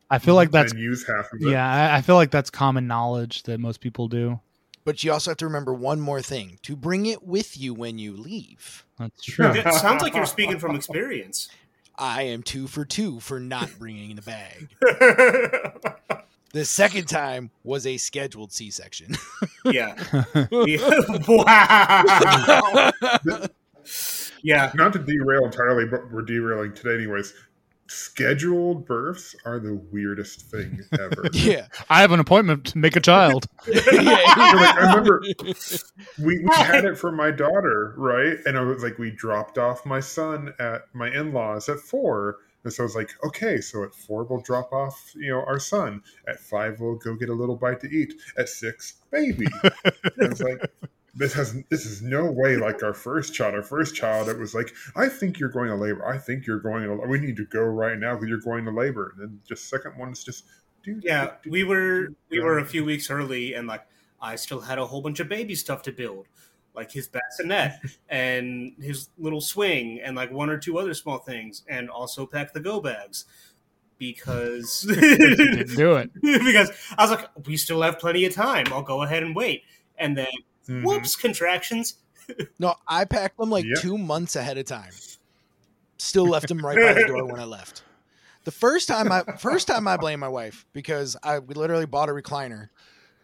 I feel like that's use half of it. Yeah, I feel like that's common knowledge that most people do. But you also have to remember one more thing: to bring it with you when you leave. That's true. It sounds like you're speaking from experience. I am 2 for 2 for not bringing the bag. The second time was a scheduled C-section. Yeah. Wow. Yeah. Not to derail entirely, but we're derailing today anyways. Scheduled births are the weirdest thing ever. Yeah. I have an appointment to make a child. Yeah. I remember we had it for my daughter, right? And I was like, we dropped off my son at my in-laws at 4. And so I was like, okay, so at 4 we'll drop off, our son. At 5 we'll go get a little bite to eat. At 6, baby. And I was like, this is no way like our first child. Our first child, it was like, I think you're going to labor. We need to go right now because you're going to labor. And then just second one is just, we were a few weeks early, and like I still had a whole bunch of baby stuff to build. Like his bassinet and his little swing and like one or two other small things, and also pack the go bags because didn't do it. Because I was like, we still have plenty of time. I'll go ahead and wait. And then, whoops, contractions. No, I packed them 2 months ahead of time. Still left them right by the door when I left. The first time I blame my wife because we literally bought a recliner,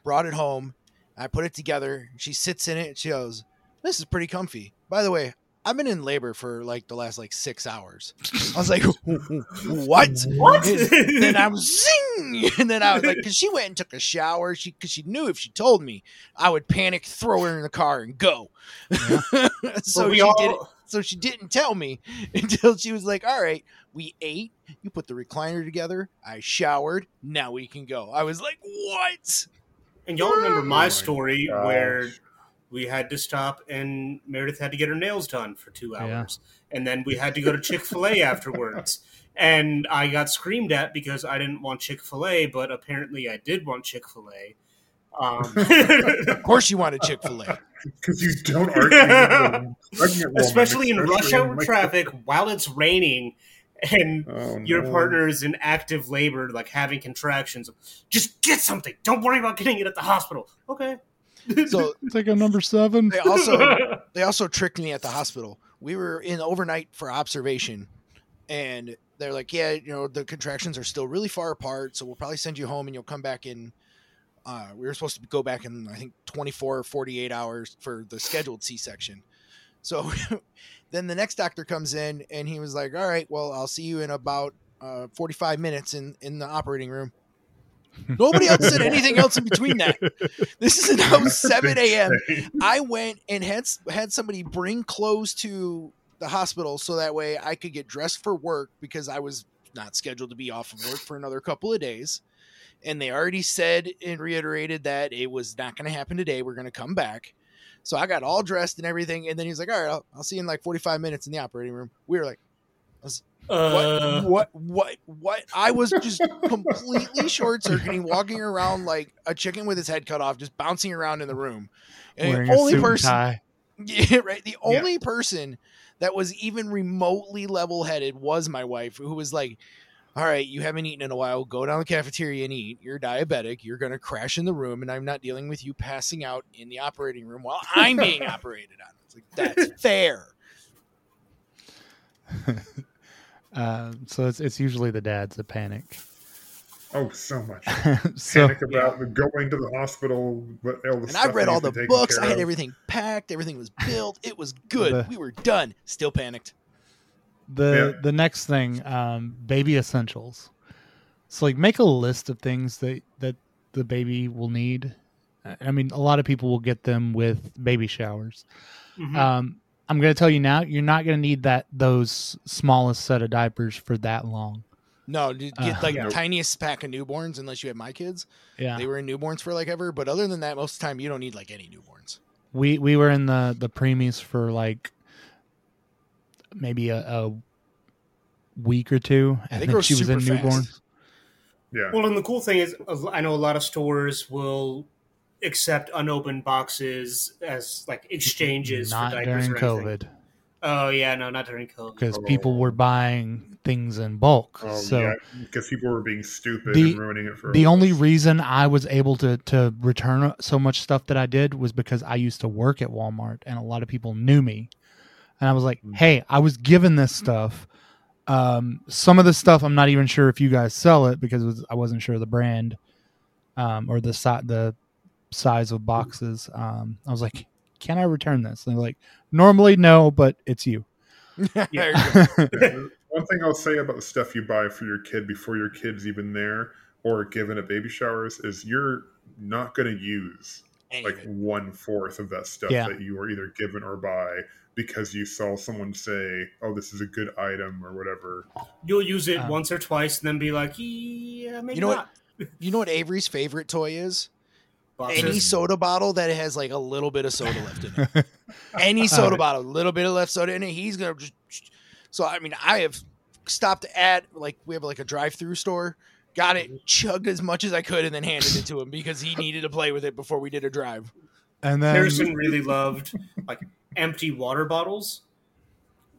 brought it home. I put it together. She sits in it. And she goes, "This is pretty comfy." By the way, I've been in labor for like the last 6 hours. I was like, "What?" And then I was zing, and then I was like, "Cause she went and took a shower. Cause she knew if she told me, I would panic, throw her in the car, and go." Yeah. So she didn't tell me until she was like, "All right, we ate. You put the recliner together. I showered. Now we can go." I was like, "What?" And y'all remember my story where we had to stop and Meredith had to get her nails done for 2 hours. Yeah. And then we had to go to Chick-fil-A afterwards. And I got screamed at because I didn't want Chick-fil-A, but apparently I did want Chick-fil-A. Of course you wanted Chick-fil-A. Because you don't argue. Especially in rush hour traffic while it's raining. And your partner is in active labor, like having contractions. Just get something. Don't worry about getting it at the hospital. Okay. So take a number 7. They also tricked me at the hospital. We were in overnight for observation, and they're like, "Yeah, the contractions are still really far apart, so we'll probably send you home, and you'll come back in We were supposed to go back in, I think, 24 or 48 hours for the scheduled C-section. So then the next doctor comes in and he was like, all right, well, I'll see you in about 45 minutes in the operating room. Nobody else said anything else in between that. This is now 7 a.m. I went and had somebody bring clothes to the hospital so that way I could get dressed for work, because I was not scheduled to be off of work for another couple of days. And they already said and reiterated that it was not going to happen today. We're going to come back. So I got all dressed and everything. And then he's like, all right, I'll see you in like 45 minutes in the operating room. We were like, what? I was just completely short circuiting, walking around like a chicken with his head cut off, just bouncing around in the room. And the only person that was even remotely level headed was my wife, who was like, all right, you haven't eaten in a while. Go down to the cafeteria and eat. You're diabetic. You're going to crash in the room, and I'm not dealing with you passing out in the operating room while I'm being operated on. It's like, that's fair. So it's usually the dads that panic. Oh, so much. Panic about going to the hospital. And I read all the books. I had everything packed. Everything was built. It was good. We were done. Still panicked. The next thing, baby essentials. So like, make a list of things that the baby will need. I mean, a lot of people will get them with baby showers. Mm-hmm. I'm going to tell you now, you're not going to need those smallest set of diapers for that long. No, dude, get the tiniest pack of newborns, unless you have my kids. Yeah. They were in newborns for like ever. But other than that, most of the time you don't need like any newborns. We were in the preemies for like maybe a week or two. I think she was in newborns. Yeah. Well, and the cool thing is, I know a lot of stores will accept unopened boxes as like exchanges for diapers. Not during COVID. Oh yeah, no, not during COVID. Because people were buying things in bulk. So because people were being stupid and ruining it for the only reason I was able to return so much stuff that I did was because I used to work at Walmart and a lot of people knew me. And I was like, hey, I was given this stuff. Some of the stuff I'm not even sure if you guys sell it, because I wasn't sure of the brand or the size of boxes. I was like, can I return this? And they're like, normally no, but it's you. Yeah. One thing I'll say about the stuff you buy for your kid before your kid's even there or given at baby showers is you're not going to use like 1/4 of that stuff that you were either given or buy because you saw someone say, oh, this is a good item or whatever. You'll use it once or twice and then be like, yeah, maybe not. You know what Avery's favorite toy is? Boxes. Any soda bottle that has like a little bit of soda left in it. Any soda bottle, a little bit of left soda in it. He's going to just... So, I mean, I have stopped at, like, we have like a drive-through store. Got it, chugged as much as I could, and then handed it to him because he needed to play with it before we did a drive. And then Harrison really loved like empty water bottles,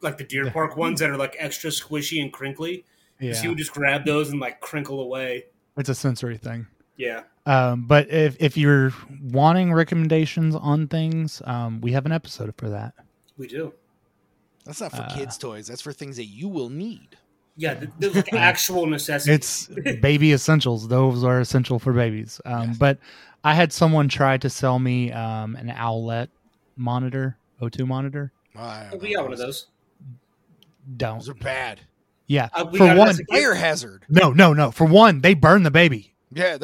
like the Deer Park ones that are like extra squishy and crinkly. Yeah. So he would just grab those and like crinkle away. It's a sensory thing. Yeah. But if you're wanting recommendations on things, we have an episode for that. We do. That's not for kids' toys. That's for things that you will need. Yeah, there's like actual necessities. It's baby essentials. Those are essential for babies. But I had someone try to sell me an Owlet monitor, O2 monitor. We got one of those. Don't. Those are bad. Yeah. For one, fire hazard. No. For one, they burn the baby. Yeah.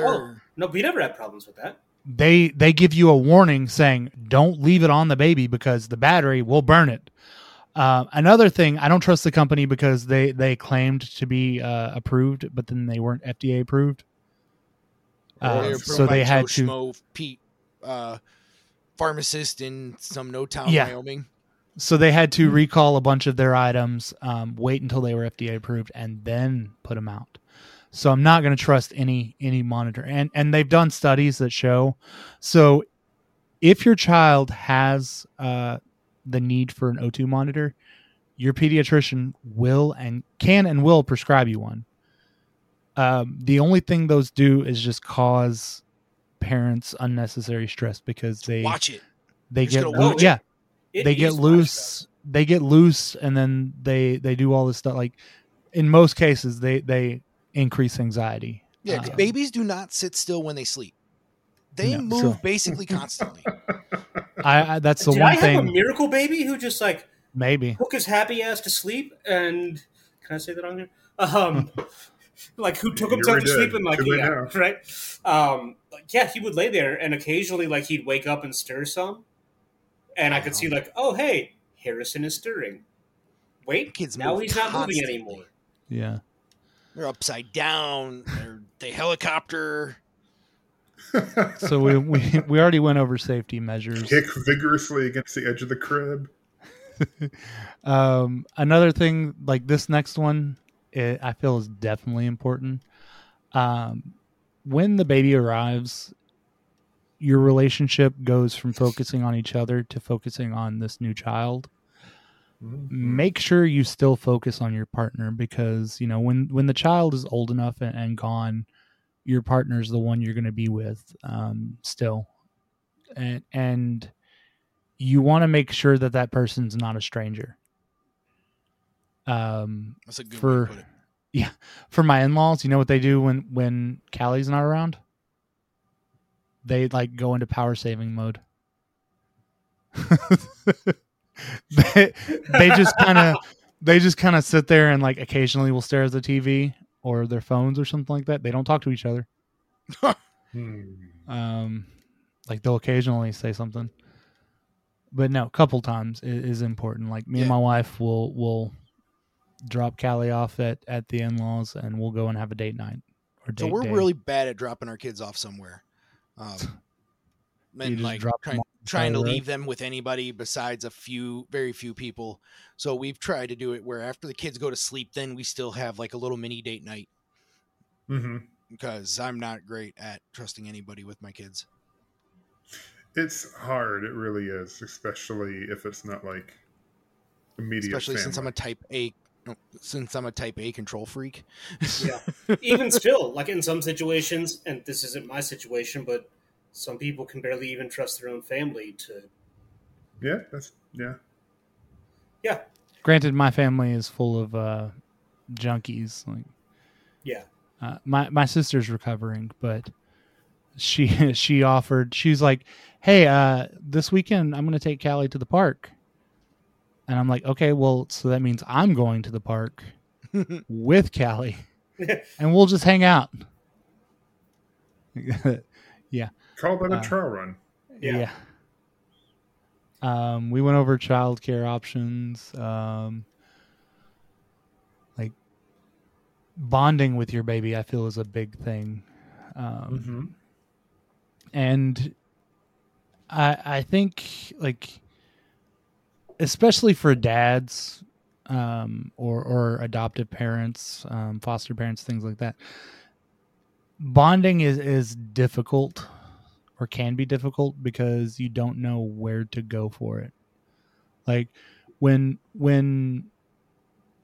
No, we never had problems with that. They give you a warning saying, don't leave it on the baby because the battery will burn it. Another thing, I don't trust the company because they claimed to be approved, but then they weren't FDA approved. So they had Joe Schmo, Pete, pharmacist in some no town, Wyoming. So they had to recall a bunch of their items, wait until they were FDA approved, and then put them out. So I'm not going to trust any monitor, and they've done studies that show. So if your child has the need for an O2 monitor, your pediatrician will prescribe you one. The only thing those do is just cause parents unnecessary stress because they get loose and then they do all this stuff. Like in most cases, they increase anxiety. Yeah, 'cause babies do not sit still when they sleep. They move basically constantly. I that's the one thing. Did I have a miracle baby who just like maybe took his happy ass to sleep and can I say that on here? Like who took himself to sleep and like right? Yeah, he would lay there and occasionally like he'd wake up and stir some, and I could see like, oh hey, Harrison is stirring. Wait, kids now he's not moving anymore. Yeah, they're upside down. They helicopter. So we already went over safety measures. Kick vigorously against the edge of the crib. Another thing, like this next one, I feel is definitely important. When the baby arrives, your relationship goes from focusing on each other to focusing on this new child. Mm-hmm. Make sure you still focus on your partner because, you know, when the child is old enough and gone, your partner's the one you're going to be with still. And you want to make sure that that person's not a stranger. That's a good way to put it. Yeah. For my in-laws, you know what they do when Callie's not around? They like go into power saving mode. they just kind of sit there and like occasionally will stare at the TV or their phones or something like that. They don't talk to each other. Like they'll occasionally say something, but no, a couple times is important. Like me and my wife will drop Callie off at the in-laws and we'll go and have a date night. We're really bad at dropping our kids off somewhere. And like trying to leave them with anybody besides very few people. So we've tried to do it where after the kids go to sleep, then we still have like a little mini date night. Mm-hmm. Because I'm not great at trusting anybody with my kids. It's hard. It really is. Especially if it's not like immediate. Especially family. Since I'm a type A control freak. Yeah. Even still, like in some situations, and this isn't my situation, but some people can barely even trust their own family to. Yeah, yeah. Granted, my family is full of junkies. Like, yeah, my sister's recovering, but she offered. She's like, "Hey, this weekend I'm going to take Callie to the park," and I'm like, "Okay, well, so that means I'm going to the park with Callie, and we'll just hang out." Yeah. Call that a trail run. Yeah. We went over childcare options, like bonding with your baby. I feel is a big thing, and I think like especially for dads or adoptive parents, foster parents, things like that. Bonding is difficult or can be difficult because you don't know where to go for it. Like when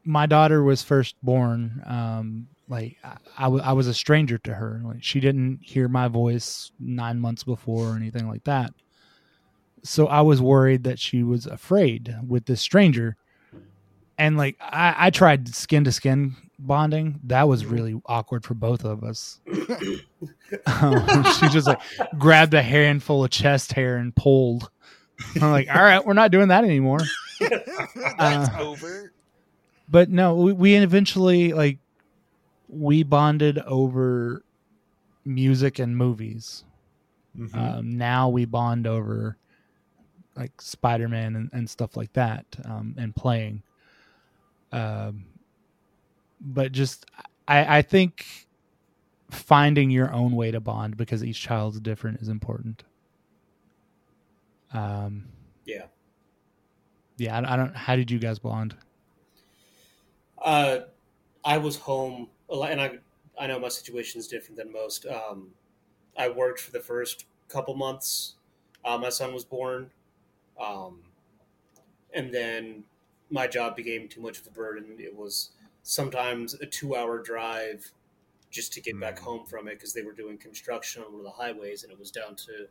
my daughter was first born, I was a stranger to her. Like she didn't hear my voice 9 months before or anything like that. So I was worried that she was afraid with this stranger. And like, I tried skin to skin bonding. That was really awkward for both of us. She just like grabbed a handful of chest hair and pulled. I'm like, all right, we're not doing that anymore. That's over. But no, we eventually like we bonded over music and movies. Mm-hmm. Now we bond over like Spider-Man and stuff like that, and playing. But just, I think finding your own way to bond because each child's different is important. I don't. How did you guys bond? I was home, and I know my situation is different than most. I worked for the first couple months. My son was born, and then my job became too much of a burden. It was sometimes a 2-hour drive just to get back home from it because they were doing construction on one of the highways and it was down to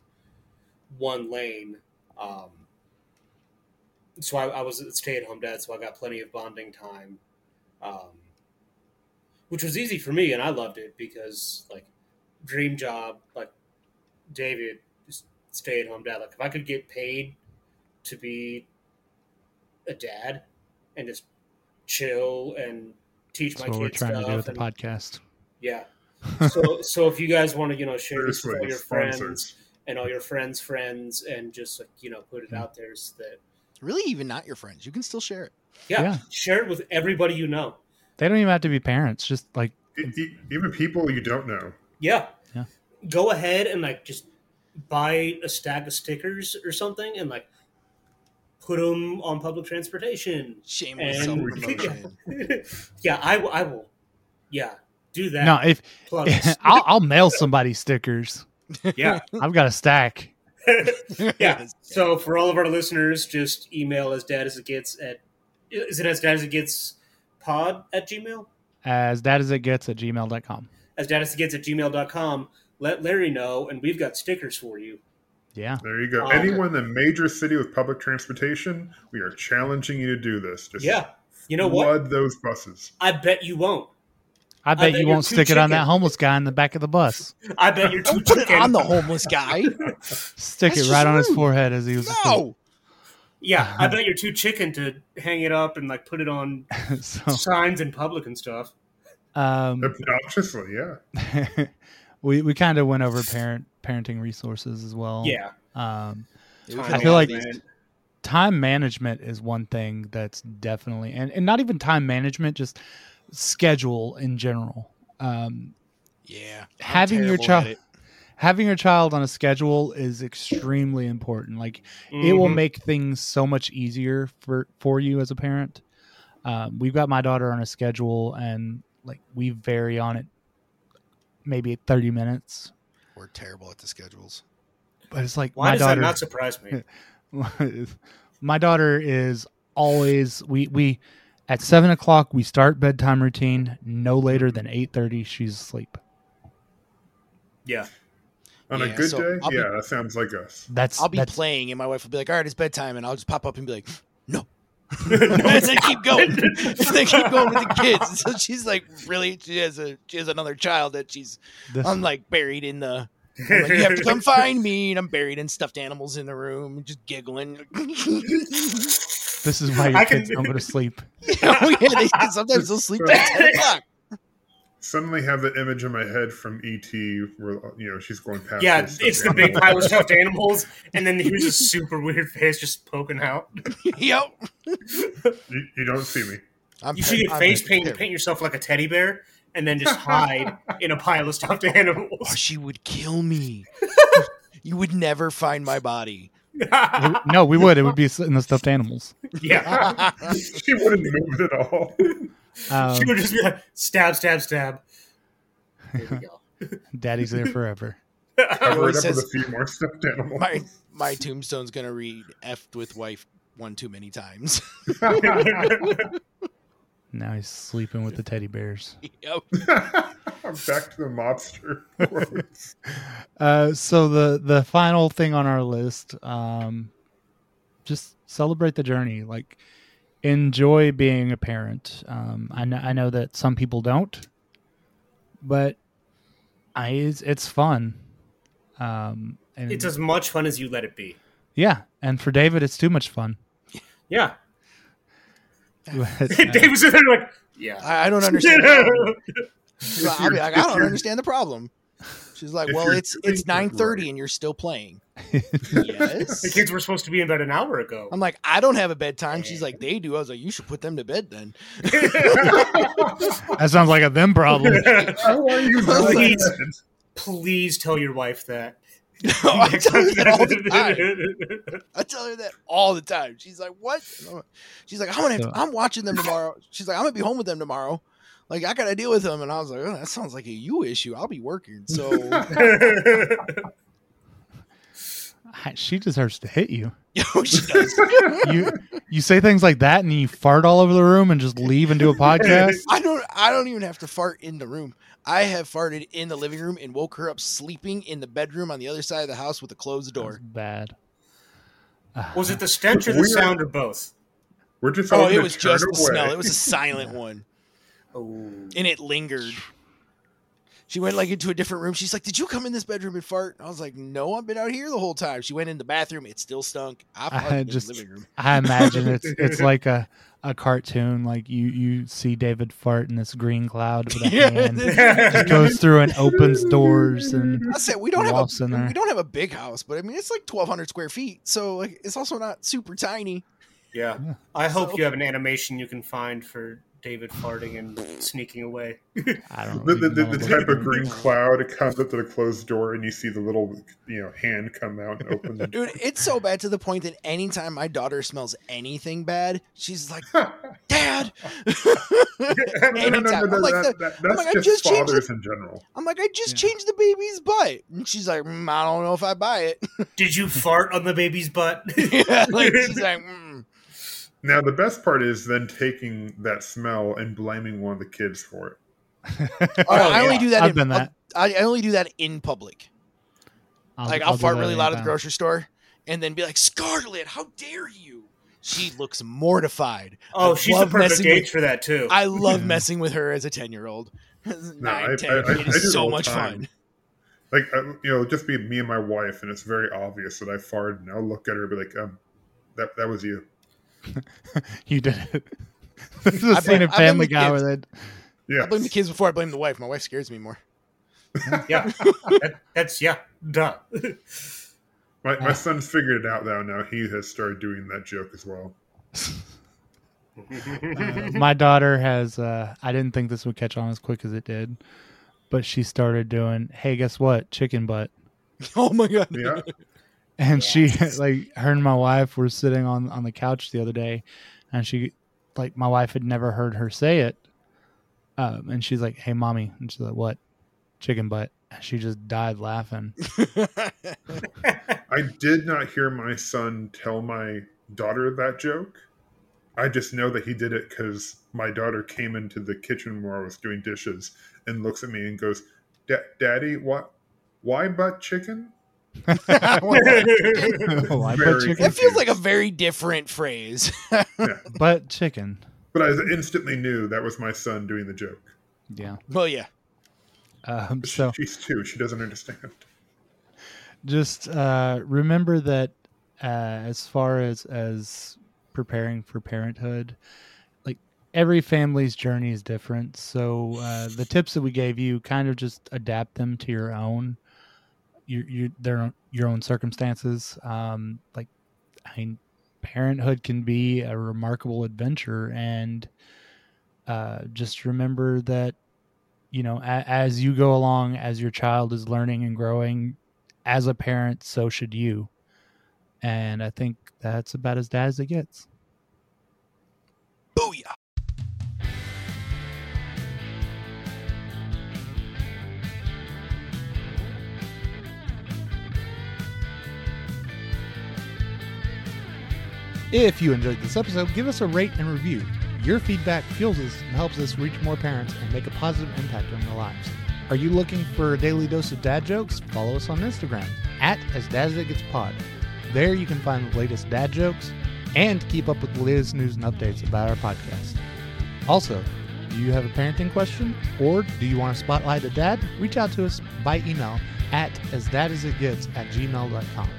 one lane. So I was a stay-at-home dad, so I got plenty of bonding time, which was easy for me, and I loved it because, like, dream job, like David, stay-at-home dad. Like, if I could get paid to be a dad and just chill and teach That's my kids what we're trying stuff to do with and, the podcast. Yeah. So if you guys want to, you know, share this with all your friends and all your friends' friends and just, like, you know, put it out there so that. Really, even not your friends. You can still share it. Yeah. Share it with everybody you know. They don't even have to be parents. Just, like. Even people you don't know. Yeah. Go ahead and, like, just buy a stack of stickers or something and, like, put them on public transportation. Shameless self-promotion. Yeah, I will. Yeah, do that. No, I'll mail somebody stickers. Yeah. I've got a stack. Yeah. So for all of our listeners, just email asdadasitgets@gmail.com? asdadasitgets@gmail.com. asdadasitgets@gmail.com. Let Larry know, and we've got stickers for you. Yeah. There you go. Anyone in the major city with public transportation, we are challenging you to do this. Just you know what? Flood those buses. I bet you won't. I bet you won't stick it on that homeless guy in the back of the bus. I bet you're too chicken. Put it on the homeless guy. Stick That's it right rude. On his forehead as he was. No. Yeah, I bet you're too chicken to hang it up and, like, put it on signs in public and stuff. Obviously, yeah. We kind of went over parenting resources as well. Yeah. I feel like time management is one thing that's definitely, and not even time management, just schedule in general. Having your child on a schedule is extremely important. Like, it will make things so much easier for you as a parent. We've got my daughter on a schedule, and, like, we vary on it maybe 30 minutes. We're terrible at the schedules. But it's like, why my does daughter, that not surprise me? My daughter is always, we at 7:00, we start bedtime routine. No later than 8:30, she's asleep. Yeah. On a good day? That sounds like us. I'll be playing, and my wife will be like, all right, it's bedtime. And I'll just pop up and be like, no. As I keep going. With the kids. And so she's like, really? She has another child that I'm like buried in the. I'm like, you have to come find me. And I'm buried in stuffed animals in the room, just giggling. This is why your kids don't go to sleep. Sometimes they'll sleep at 10 o'clock. Suddenly have that image in my head from E.T. where, you know, she's going past. Yeah, it's the big pile of stuffed animals, and then here's a super weird face just poking out. Yep. You don't see me. You should get face paint and paint yourself like a teddy bear, and then just hide in a pile of stuffed animals. Oh, she would kill me. You would never find my body. No, we would. It would be in the stuffed animals. Yeah. She wouldn't move at all. She would just be like, stab, stab, stab. There we go. Daddy's there forever. Cover it up with a few more stuffed animals. My tombstone's going to read F'd with wife one too many times. Now he's sleeping with the teddy bears. Yep. I'm back to the mobster. So the final thing on our list, just celebrate the journey. Like, enjoy being a parent. I know that some people don't, but it's fun. And it's as much fun as you let it be. Yeah, and for David, it's too much fun. Yeah. David's in there like, yeah, I don't understand. I'll be like, I don't understand the problem. She's like, well, it's 9:30 and you're still playing. Yes. The kids were supposed to be in bed an hour ago. I'm like, I don't have a bedtime. She's like, they do. I was like, you should put them to bed then. That sounds like a them problem. How are you? Please tell your wife that. No, I tell her that all the time. She's like, what? She's like, I'm watching them tomorrow. She's like, I'm going to be home with them tomorrow. Like, I got to deal with them. And I was like, oh, that sounds like a you issue. I'll be working. So she deserves to hit you. Oh, she does. You say things like that and you fart all over the room and just leave and do a podcast. I don't even have to fart in the room. I have farted in the living room and woke her up sleeping in the bedroom on the other side of the house with a closed door. Bad. Was it the stench or the sound or both? We're just it was just the smell. It was a silent one. Oh. And it lingered. She went like into a different room. She's like, did you come in this bedroom and fart? And I was like, no, I've been out here the whole time. She went in the bathroom. It still stunk. I just, in the living room. I imagine it's like a cartoon. Like you see David fart in this green cloud with a hand. Just goes through and opens doors. And I said, we don't have a big house, but I mean, it's like 1,200 square feet. So like, it's also not super tiny. Yeah. I hope you have an animation you can find for David farting and sneaking away. I don't know. The type of green cloud, it comes up to the closed door and you see the little hand come out and open the door. Dude, it's so bad to the point that anytime my daughter smells anything bad, she's like, Dad! That's just fathers in general. I'm like, I just changed the baby's butt. And she's like, I don't know if I buy it. Did you fart on the baby's butt? Yeah, like, she's like, Now, the best part is then taking that smell and blaming one of the kids for it. I only do that in public. I'll fart really loud at the grocery store and then be like, Scarlett, how dare you? She looks mortified. Oh, she's the perfect age for that, too. I love messing with her as a 10-year-old. It is so much fun. Like, just be me and my wife, and it's very obvious that I farted, and I'll look at her and be like, that was you. You did it. This is a scene of Family Guy with it. Yeah, I blame the kids before I blame the wife. My wife scares me more. Yeah, duh. My son's figured it out now. He has started doing that joke as well. My daughter has. I didn't think this would catch on as quick as it did, but she started doing. Hey, guess what? Chicken butt. Oh my god. Yeah. And she, like, her and my wife were sitting on the couch the other day, and she, like, my wife had never heard her say it. And she's like, hey, mommy. And she's like, what? Chicken butt. And she just died laughing. I did not hear my son tell my daughter that joke. I just know that he did it because my daughter came into the kitchen where I was doing dishes and looks at me and goes, Daddy, what? Why butt chicken? It feels like a very different phrase. Yeah. But chicken. But I instantly knew that was my son doing the joke. Yeah. Well, yeah. She's two. She doesn't understand. Just remember that as far as preparing for parenthood, like every family's journey is different. So the tips that we gave you, kind of just adapt them to your own. Your own circumstances. Parenthood can be a remarkable adventure, and just remember that as you go along, as your child is learning and growing as a parent, so should you. And I think that's about as dad as it gets. Booyah. If you enjoyed this episode, give us a rate and review. Your feedback fuels us and helps us reach more parents and make a positive impact on their lives. Are you looking for a daily dose of dad jokes? Follow us on Instagram @AsDadAsItGetsPod. There you can find the latest dad jokes and keep up with the latest news and updates about our podcast. Also, do you have a parenting question or do you want to spotlight a dad? Reach out to us by email at asdadasitgets@gmail.com.